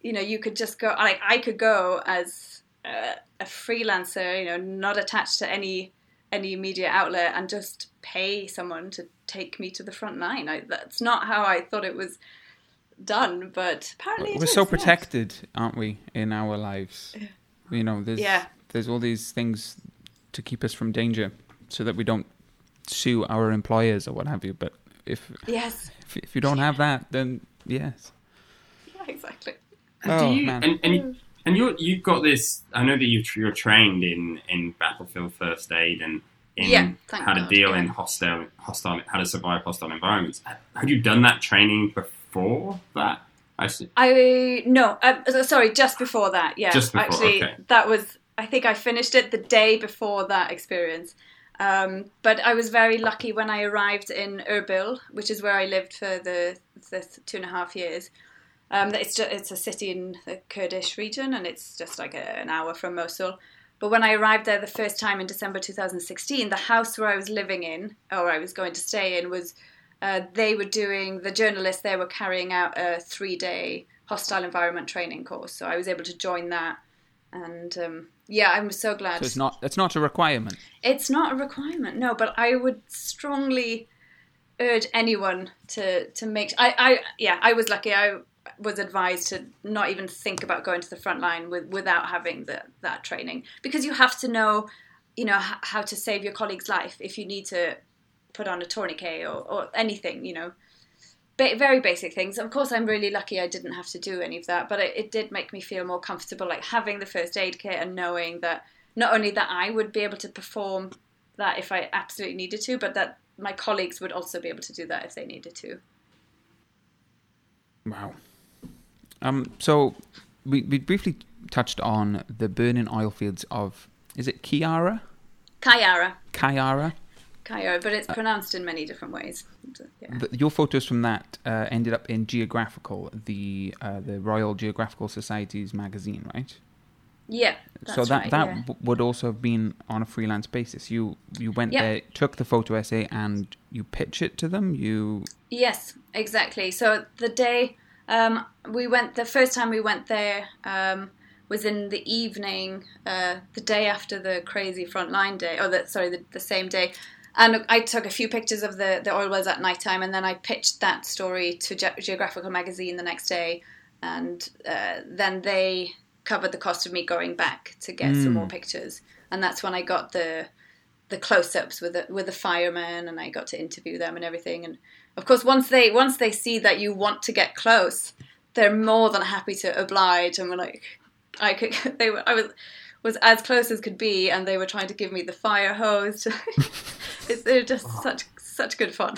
you know, you could just go. Like I could go as a freelancer, you know, not attached to any media outlet, and just pay someone to take me to the front line. That's not how I thought it was done, but apparently we're so protected, aren't we, in our lives? You know, there's all these things to keep us from danger, so that we don't sue our employers or what have you. But if you don't have that, then yes, yeah, exactly. You've got this. I know that you're trained in battlefield first aid and in how to survive hostile environments. Had you done that training before? Before that, I see. Just before that. Yeah, just before, that was. I think I finished it the day before that experience, But I was very lucky when I arrived in Erbil, which is where I lived for the 2.5 years. It's a city in the Kurdish region, and it's just like an hour from Mosul. But when I arrived there the first time in December 2016, the house where I was living in, or I was going to stay in, was the journalists there were carrying out a 3-day hostile environment training course. So I was able to join that. And I'm so glad. So it's not a requirement. It's not a requirement, no. But I would strongly urge anyone to make. I was lucky. I was advised to not even think about going to the front line without having that training, because you have to know, how to save your colleague's life if you need to put on a tourniquet or anything, Very basic things. Of course, I'm really lucky I didn't have to do any of that, but it did make me feel more comfortable, like having the first aid kit and knowing that not only that I would be able to perform that if I absolutely needed to, but that my colleagues would also be able to do that if they needed to. Wow. So we briefly touched on the burning oil fields of, is it Qayyarah? Qayyarah. Cairo, but it's pronounced in many different ways. Yeah. Your photos from that ended up in Geographical, the Royal Geographical Society's magazine, right? Yeah, that's right. So would also have been on a freelance basis. You went there, took the photo essay, and you pitch it to them? Yes, exactly. So the day the first time we went there was in the evening, the day after the crazy frontline day, the same day. And I took a few pictures of the oil wells at night time, and then I pitched that story to Geographical magazine the next day, and then they covered the cost of me going back to get some more pictures. And that's when I got the close-ups with the firemen, and I got to interview them and everything. And of course, once they see that you want to get close, they're more than happy to oblige. And we're like, I was as close as could be, and they were trying to give me the fire hose. They're just such good fun.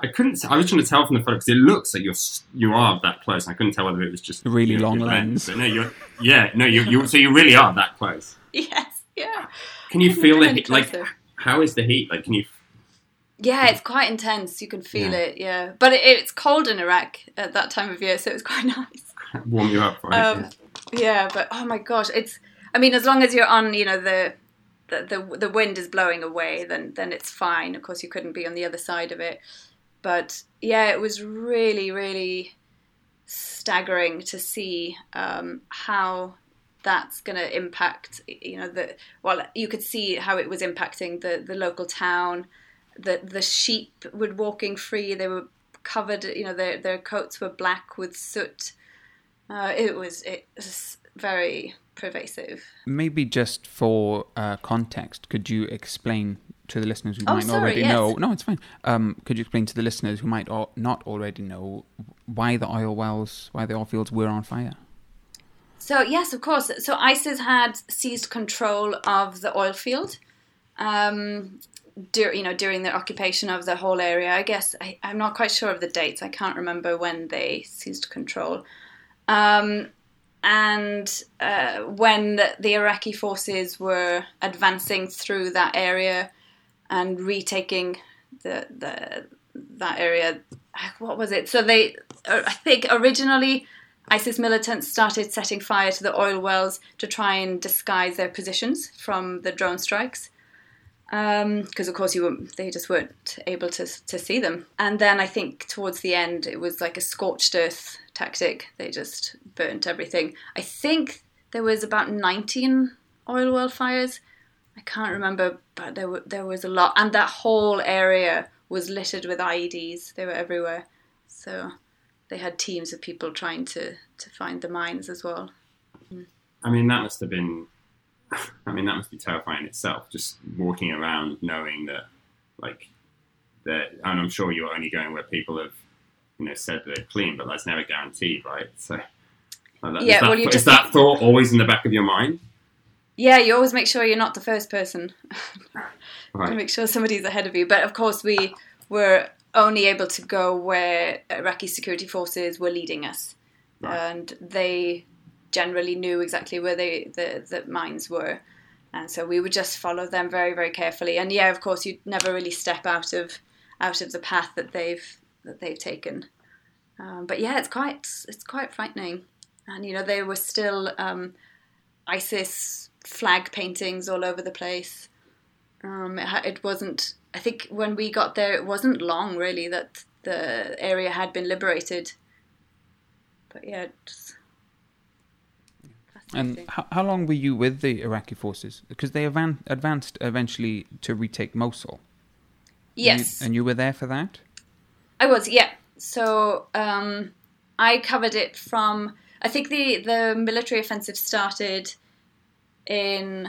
I was trying to tell from the photo, because it looks like you are that close. I couldn't tell whether it was just a really long lens. But no, so you really are that close. Yes, yeah. Can you feel the heat? Like, how is the heat? Like, can you? Yeah, it's quite intense. You can feel it. Yeah, but it's cold in Iraq at that time of year, so it's quite nice. Warm you up, right? Yeah, but oh my gosh, it's. I mean, as long as you're on, the wind is blowing away, then it's fine. Of course, you couldn't be on the other side of it. But, yeah, it was really, really staggering to see how that's going to impact, you could see how it was impacting the local town. The sheep were walking free. They were covered, their coats were black with soot. It was very pervasive. Maybe just for context, could you explain to the listeners who know? No, it's fine. Could you explain to the listeners who might not already know why the oil fields were on fire? So yes, of course. So ISIS had seized control of the oil field during the occupation of the whole area. I guess I'm not quite sure of the dates. I can't remember when they seized control. And when the Iraqi forces were advancing through that area and retaking that area, what was it? So I think originally ISIS militants started setting fire to the oil wells to try and disguise their positions from the drone strikes. Because of course they just weren't able to see them. And then I think towards the end it was like a scorched earth tactic. They just burnt everything. I think there was about 19 oil well fires. I can't remember, but there was a lot, and that whole area was littered with IEDs. They were everywhere. So they had teams of people trying to find the mines as well. I mean, that must be terrifying in itself, just walking around knowing that, and I'm sure you're only going where people have, said they're clean, but that's never guaranteed, right? So, is that thought always in the back of your mind? Yeah, you always make sure you're not the first person. Right. To make sure somebody's ahead of you. But of course, we were only able to go where Iraqi security forces were leading us, right. And they generally knew exactly where the mines were. And so we would just follow them very, very carefully. And yeah, of course, you'd never really step out of the path that they've taken. But yeah, it's quite frightening. And you know, there were still ISIS flag paintings all over the place. It wasn't. I think when we got there, it wasn't long really that the area had been liberated. But yeah. And how long were you with the Iraqi forces? Because they advanced eventually to retake Mosul. Yes. And you were there for that? I was, yeah. So I covered it from... I think the military offensive started in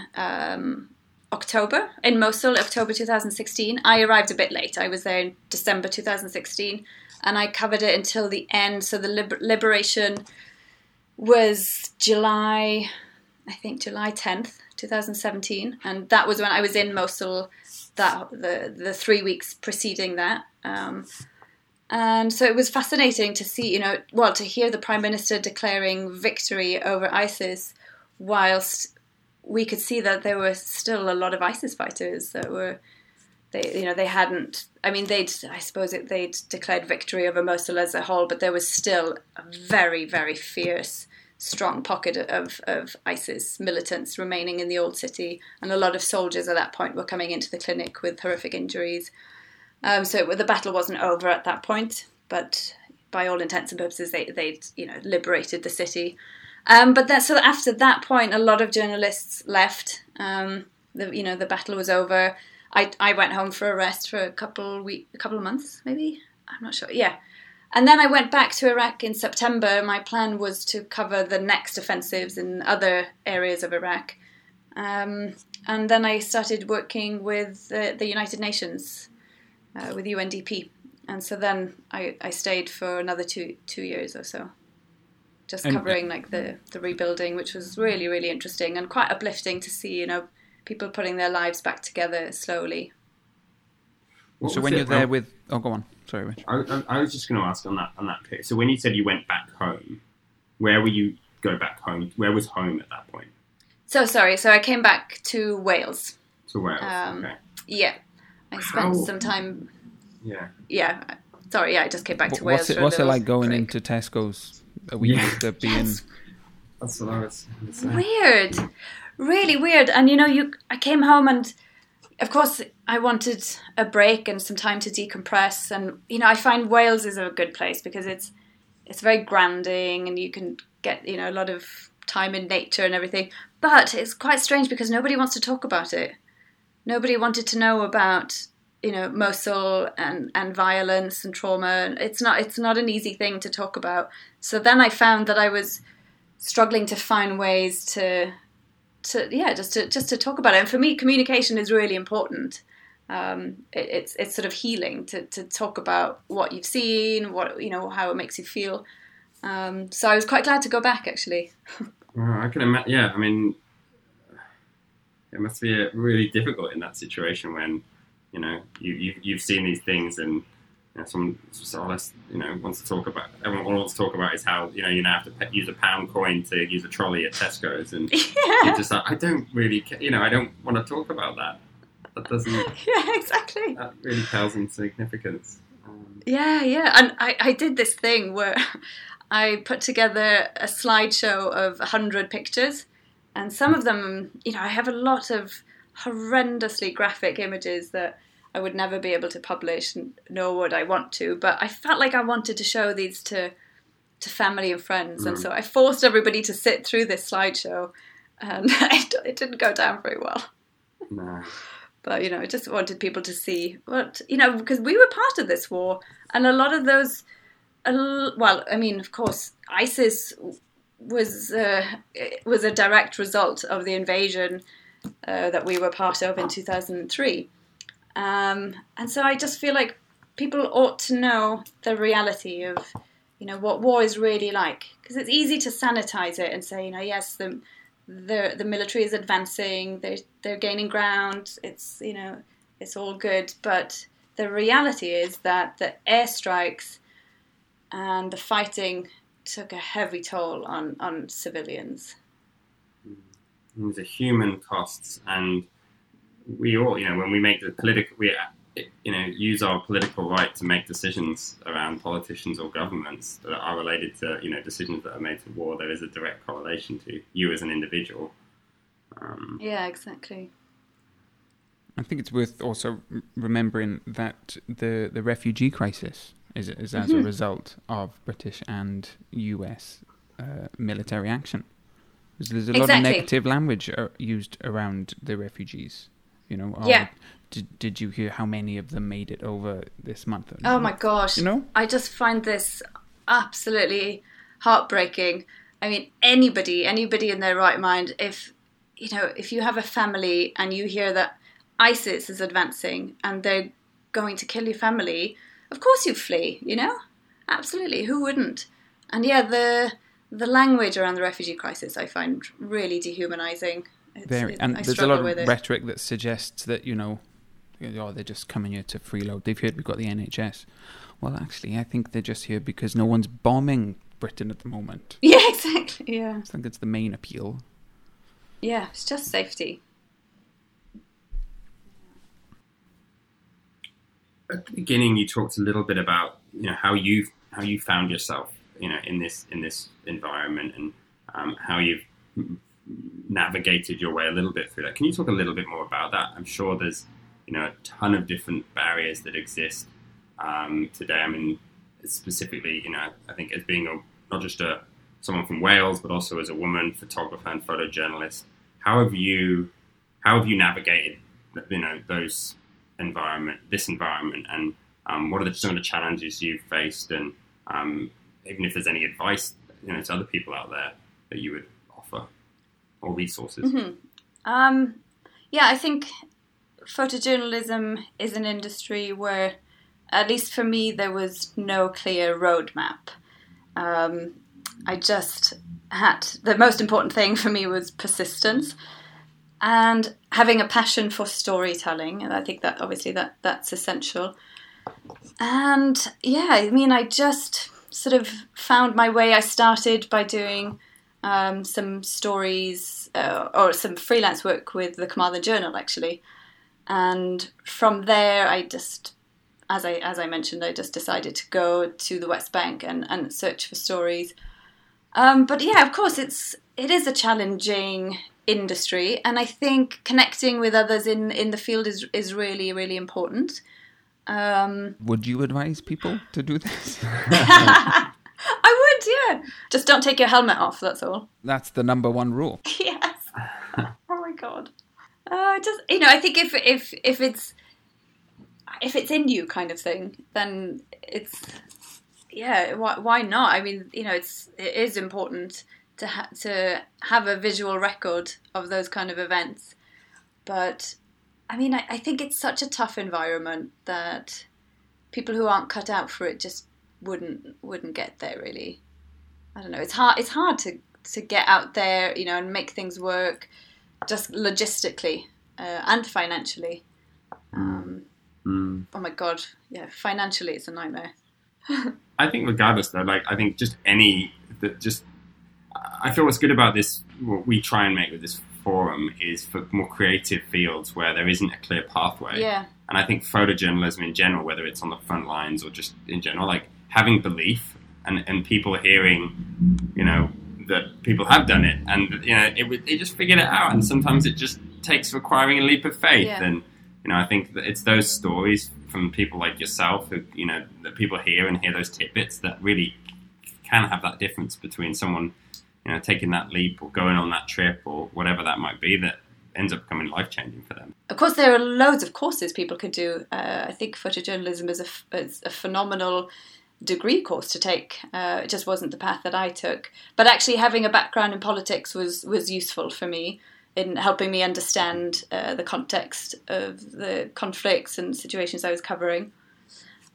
October, in Mosul, October 2016. I arrived a bit late. I was there in December 2016, and I covered it until the end. So the liberation... was July 10th, 2017, and that was when I was in Mosul, that the 3 weeks preceding that. And so it was fascinating to see, to hear the Prime Minister declaring victory over ISIS, whilst we could see that there were still a lot of ISIS fighters that were, they'd declared victory over Mosul as a whole, but there was still a very, very fierce, strong pocket of ISIS militants remaining in the old city. And a lot of soldiers at that point were coming into the clinic with horrific injuries. So the battle wasn't over at that point, but by all intents and purposes, they'd liberated the city. So after that point, a lot of journalists left. The battle was over. I went home for a rest for a couple of months, maybe. I'm not sure. Yeah. And then I went back to Iraq in September. My plan was to cover the next offensives in other areas of Iraq. And then I started working with the United Nations, with UNDP. And so then I stayed for another two years or so, just covering the rebuilding, which was really, really interesting and quite uplifting to see, people putting their lives back together slowly. So when you're there with... Oh, go on. Sorry, Rich. I was just going to ask on that pick. So when you said you went back home, where were you go back home? Where was home at that point? So, sorry. So I came back to Wales. To Wales, okay. Yeah. I spent some time... Yeah. Yeah. Sorry, I just came back to Wales. What's it like going into Tesco's a week after being... Yes. That's what I was going to say. Weird. Really weird. And I came home and of course I wanted a break and some time to decompress, and I find Wales is a good place because it's very grounding and you can get a lot of time in nature and everything, but it's quite strange because nobody wants to talk about it. Nobody wanted to know about Mosul and violence and trauma. It's not an easy thing to talk about. So then I found that I was struggling to find ways to talk about it. And for me, communication is really important. It's sort of healing to talk about what you've seen, what how it makes you feel. So I was quite glad to go back, actually. Well, I can imagine. Yeah, I mean, it must be really difficult in that situation when you've seen these things and someone wants to talk about. Everyone wants to talk about is how you now have to use a pound coin to use a trolley at Tesco's, and you're just like, I don't really care, I don't want to talk about that. That doesn't. Yeah, exactly. That really tells insignificance. And I did this thing where I put together a slideshow of 100 pictures, and some of them, I have a lot of horrendously graphic images that I would never be able to publish, nor would I want to, but I felt like I wanted to show these to family and friends, and so I forced everybody to sit through this slideshow, and it didn't go down very well. No. But, I just wanted people to see what, because we were part of this war, and a lot of those, of course, ISIS was a direct result of the invasion that we were part of in 2003. And so I just feel like people ought to know the reality of, what war is really like. Because it's easy to sanitize it and say, yes, the military is advancing, they're gaining ground, it's all good. But the reality is that the airstrikes and the fighting took a heavy toll on civilians. These are human costs, and we all, you know, when we make the political, we, you know, use our political right to make decisions around politicians or governments that are related to, you know, decisions that are made to war. There is a direct correlation to you as an individual. Yeah, exactly. I think it's worth also remembering that the refugee crisis is as a result of British and US military action. Because there's a lot of negative language used around the refugees. You know, did you hear how many of them made it over this month? Oh my gosh! You know, I just find this absolutely heartbreaking. I mean, anybody in their right mind, if you have a family and you hear that ISIS is advancing and they're going to kill your family, of course you flee, you know? Absolutely, who wouldn't? And yeah, the language around the refugee crisis I find really dehumanising. And there's a lot of rhetoric that suggests that, you know, oh, they're just coming here to freeload. They've heard we've got the NHS. Well, actually, I think they're just here because no one's bombing Britain at the moment. Yeah, exactly, yeah. I think that's the main appeal. Yeah, it's just safety. At the beginning, you talked a little bit about, you know, how you found yourself, you know, in this environment, and how you've navigated your way a little bit through that. Can you talk a little bit more about that? I'm sure there's, you know, a ton of different barriers that exist today. I mean, specifically, you know, I think as being not just someone from Wales, but also as a woman photographer and photojournalist, how have you navigated, you know, those environment, and what are some of the challenges you've faced, and even if there's any advice, you know, to other people out there that you would offer, or resources? Mm-hmm. Yeah, I think photojournalism is an industry where, at least for me, there was no clear roadmap. I just had, the most important thing for me was persistence. And having a passion for storytelling, and I think that obviously that's essential. And yeah, I mean, I just sort of found my way. I started by doing some stories or some freelance work with the Carmarthen Journal, actually. And from there, I just, as I mentioned, I just decided to go to the West Bank and search for stories. But yeah, of course, it is a challenging industry, and I think connecting with others in the field is really, really important. Would you advise people to do this? I would, yeah. Just don't take your helmet off, that's all. That's the number one rule. Yes. Oh my God. Just, you know, I think if it's in you kind of thing, then it's, yeah, why not? I mean, you know, it is important to have a visual record of those kind of events. But, I mean, I think it's such a tough environment that people who aren't cut out for it just wouldn't get there, really. I don't know, it's hard to get out there, you know, and make things work, just logistically and financially. Oh my God, yeah, financially it's a nightmare. I think regardless though, like, I think just I feel what's good about this, what we try and make with this forum, is for more creative fields where there isn't a clear pathway. Yeah. And I think photojournalism in general, whether it's on the front lines or just in general, like having belief and people hearing, you know, that people have done it, and, you know, they just figured it out. And sometimes it just takes requiring a leap of faith. Yeah. And, you know, I think that it's those stories from people like yourself who, you know, that people hear those tidbits that really can have that difference between someone, you know, taking that leap or going on that trip or whatever that might be, that ends up becoming life-changing for them. Of course, there are loads of courses people could do. I think photojournalism is a phenomenal degree course to take. It just wasn't the path that I took. But actually having a background in politics was useful for me in helping me understand the context of the conflicts and situations I was covering.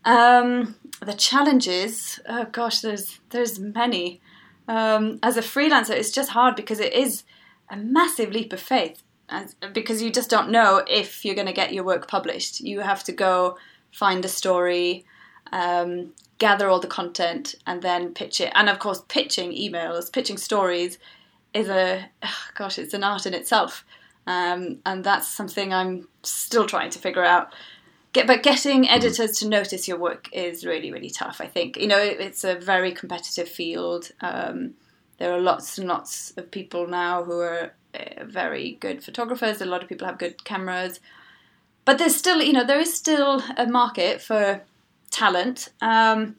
The challenges, oh gosh, there's many. As a freelancer, it's just hard because it is a massive leap of faith, because you just don't know if you're going to get your work published. You have to go find a story, gather all the content, and then pitch it. And of course, pitching emails, pitching stories is a, gosh, it's an art in itself. And that's something I'm still trying to figure out. But getting editors to notice your work is really, really tough, I think. You know, it's a very competitive field. There are lots and lots of people now who are very good photographers. A lot of people have good cameras. But there's still, you know, there is still a market for talent. So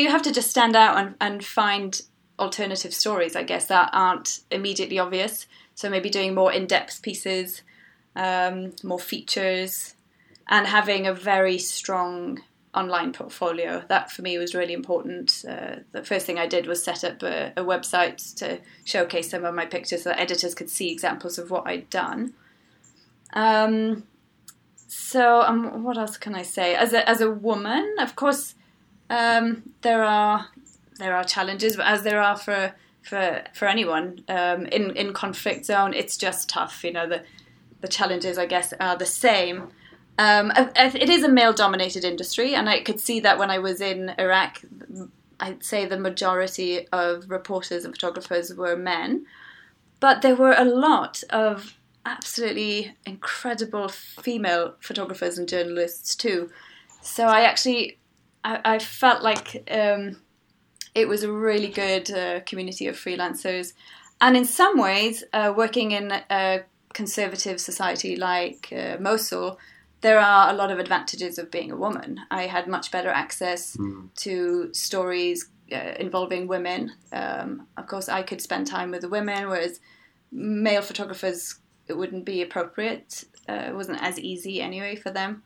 you have to just stand out and find alternative stories, I guess, that aren't immediately obvious. So maybe doing more in-depth pieces, more features, and having a very strong online portfolio. That, for me, was really important. The first thing I did was set up a website to showcase some of my pictures so that editors could see examples of what I'd done. So what else can I say? As a woman, of course, there are challenges, but as there are for anyone in conflict zone, it's just tough. You know, the challenges, I guess, are the same. It is a male-dominated industry, and I could see that when I was in Iraq. I'd say the majority of reporters and photographers were men, but there were a lot of absolutely incredible female photographers and journalists too. So I felt like it was a really good community of freelancers, and in some ways, working in a conservative society like Mosul, there are a lot of advantages of being a woman. I had much better access to stories involving women. Of course, I could spend time with the women, whereas male photographers, it wouldn't be appropriate. It wasn't as easy anyway for them.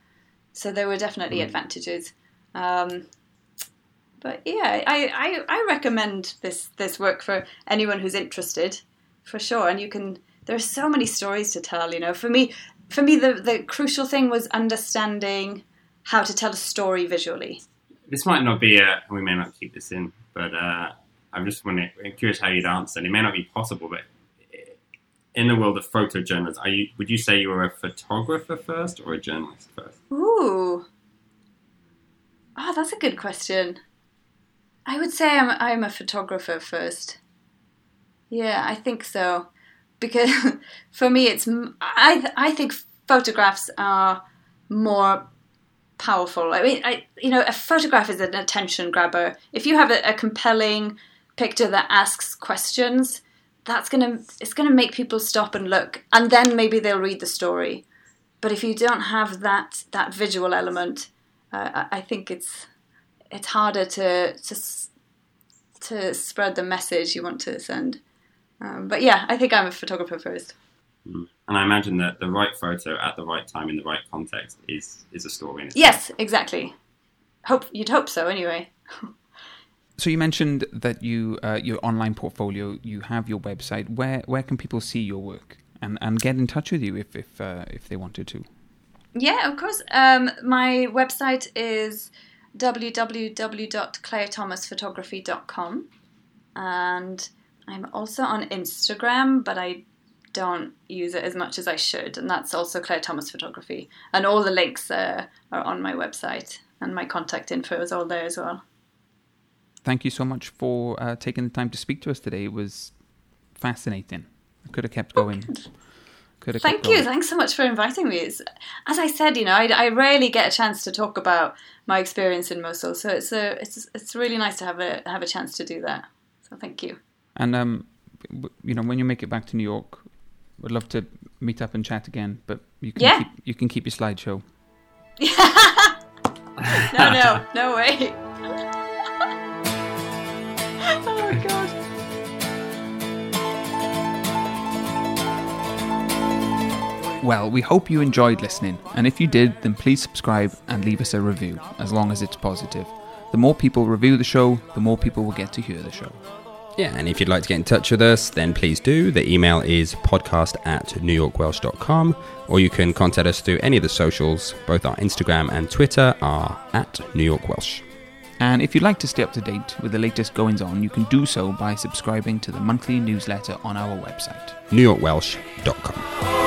So there were definitely advantages. But yeah, I recommend this work for anyone who's interested, for sure. And you can. There are so many stories to tell. You know, for me, the crucial thing was understanding how to tell a story visually. This might not be we may not keep this in, but I'm just wondering, I'm curious how you'd answer. And it may not be possible, but in the world of photojournalism, would you say you were a photographer first or a journalist first? Ooh. Oh, that's a good question. I would say I'm a photographer first. Yeah, I think so. Because for me, I think photographs are more powerful. I mean, a photograph is an attention grabber. If you have a compelling picture that asks questions, it's gonna make people stop and look, and then maybe they'll read the story. But if you don't have that visual element, I think it's harder to spread the message you want to send. But yeah, I think I'm a photographer first. And I imagine that the right photo at the right time in the right context is a story in itself. Yes, exactly. You'd hope so anyway. So you mentioned that you your online portfolio, you have your website. Where can people see your work and get in touch with you if they wanted to? Yeah, of course. My website is www.clairethomasphotography.com, and I'm also on Instagram, but I don't use it as much as I should, and that's also Claire Thomas Photography. And all the links are on my website, and my contact info is all there as well. Thank you so much for taking the time to speak to us today. It was fascinating. I could have kept going. Thank you. Thanks so much for inviting me. It's, as I said, you know, I rarely get a chance to talk about my experience in Mosul, so it's really nice to have a chance to do that. So thank you. And, you know, when you make it back to New York, we'd love to meet up and chat again, but you can keep your slideshow. No way. Oh, my God. Well, we hope you enjoyed listening, and if you did, then please subscribe and leave us a review, as long as it's positive. The more people review the show, the more people will get to hear the show. Yeah, and if you'd like to get in touch with us, then please do. The email is podcast@newyorkwelsh.com, or you can contact us through any of the socials. Both our Instagram and Twitter are @newyorkwelsh. And if you'd like to stay up to date with the latest goings-on, you can do so by subscribing to the monthly newsletter on our website, newyorkwelsh.com.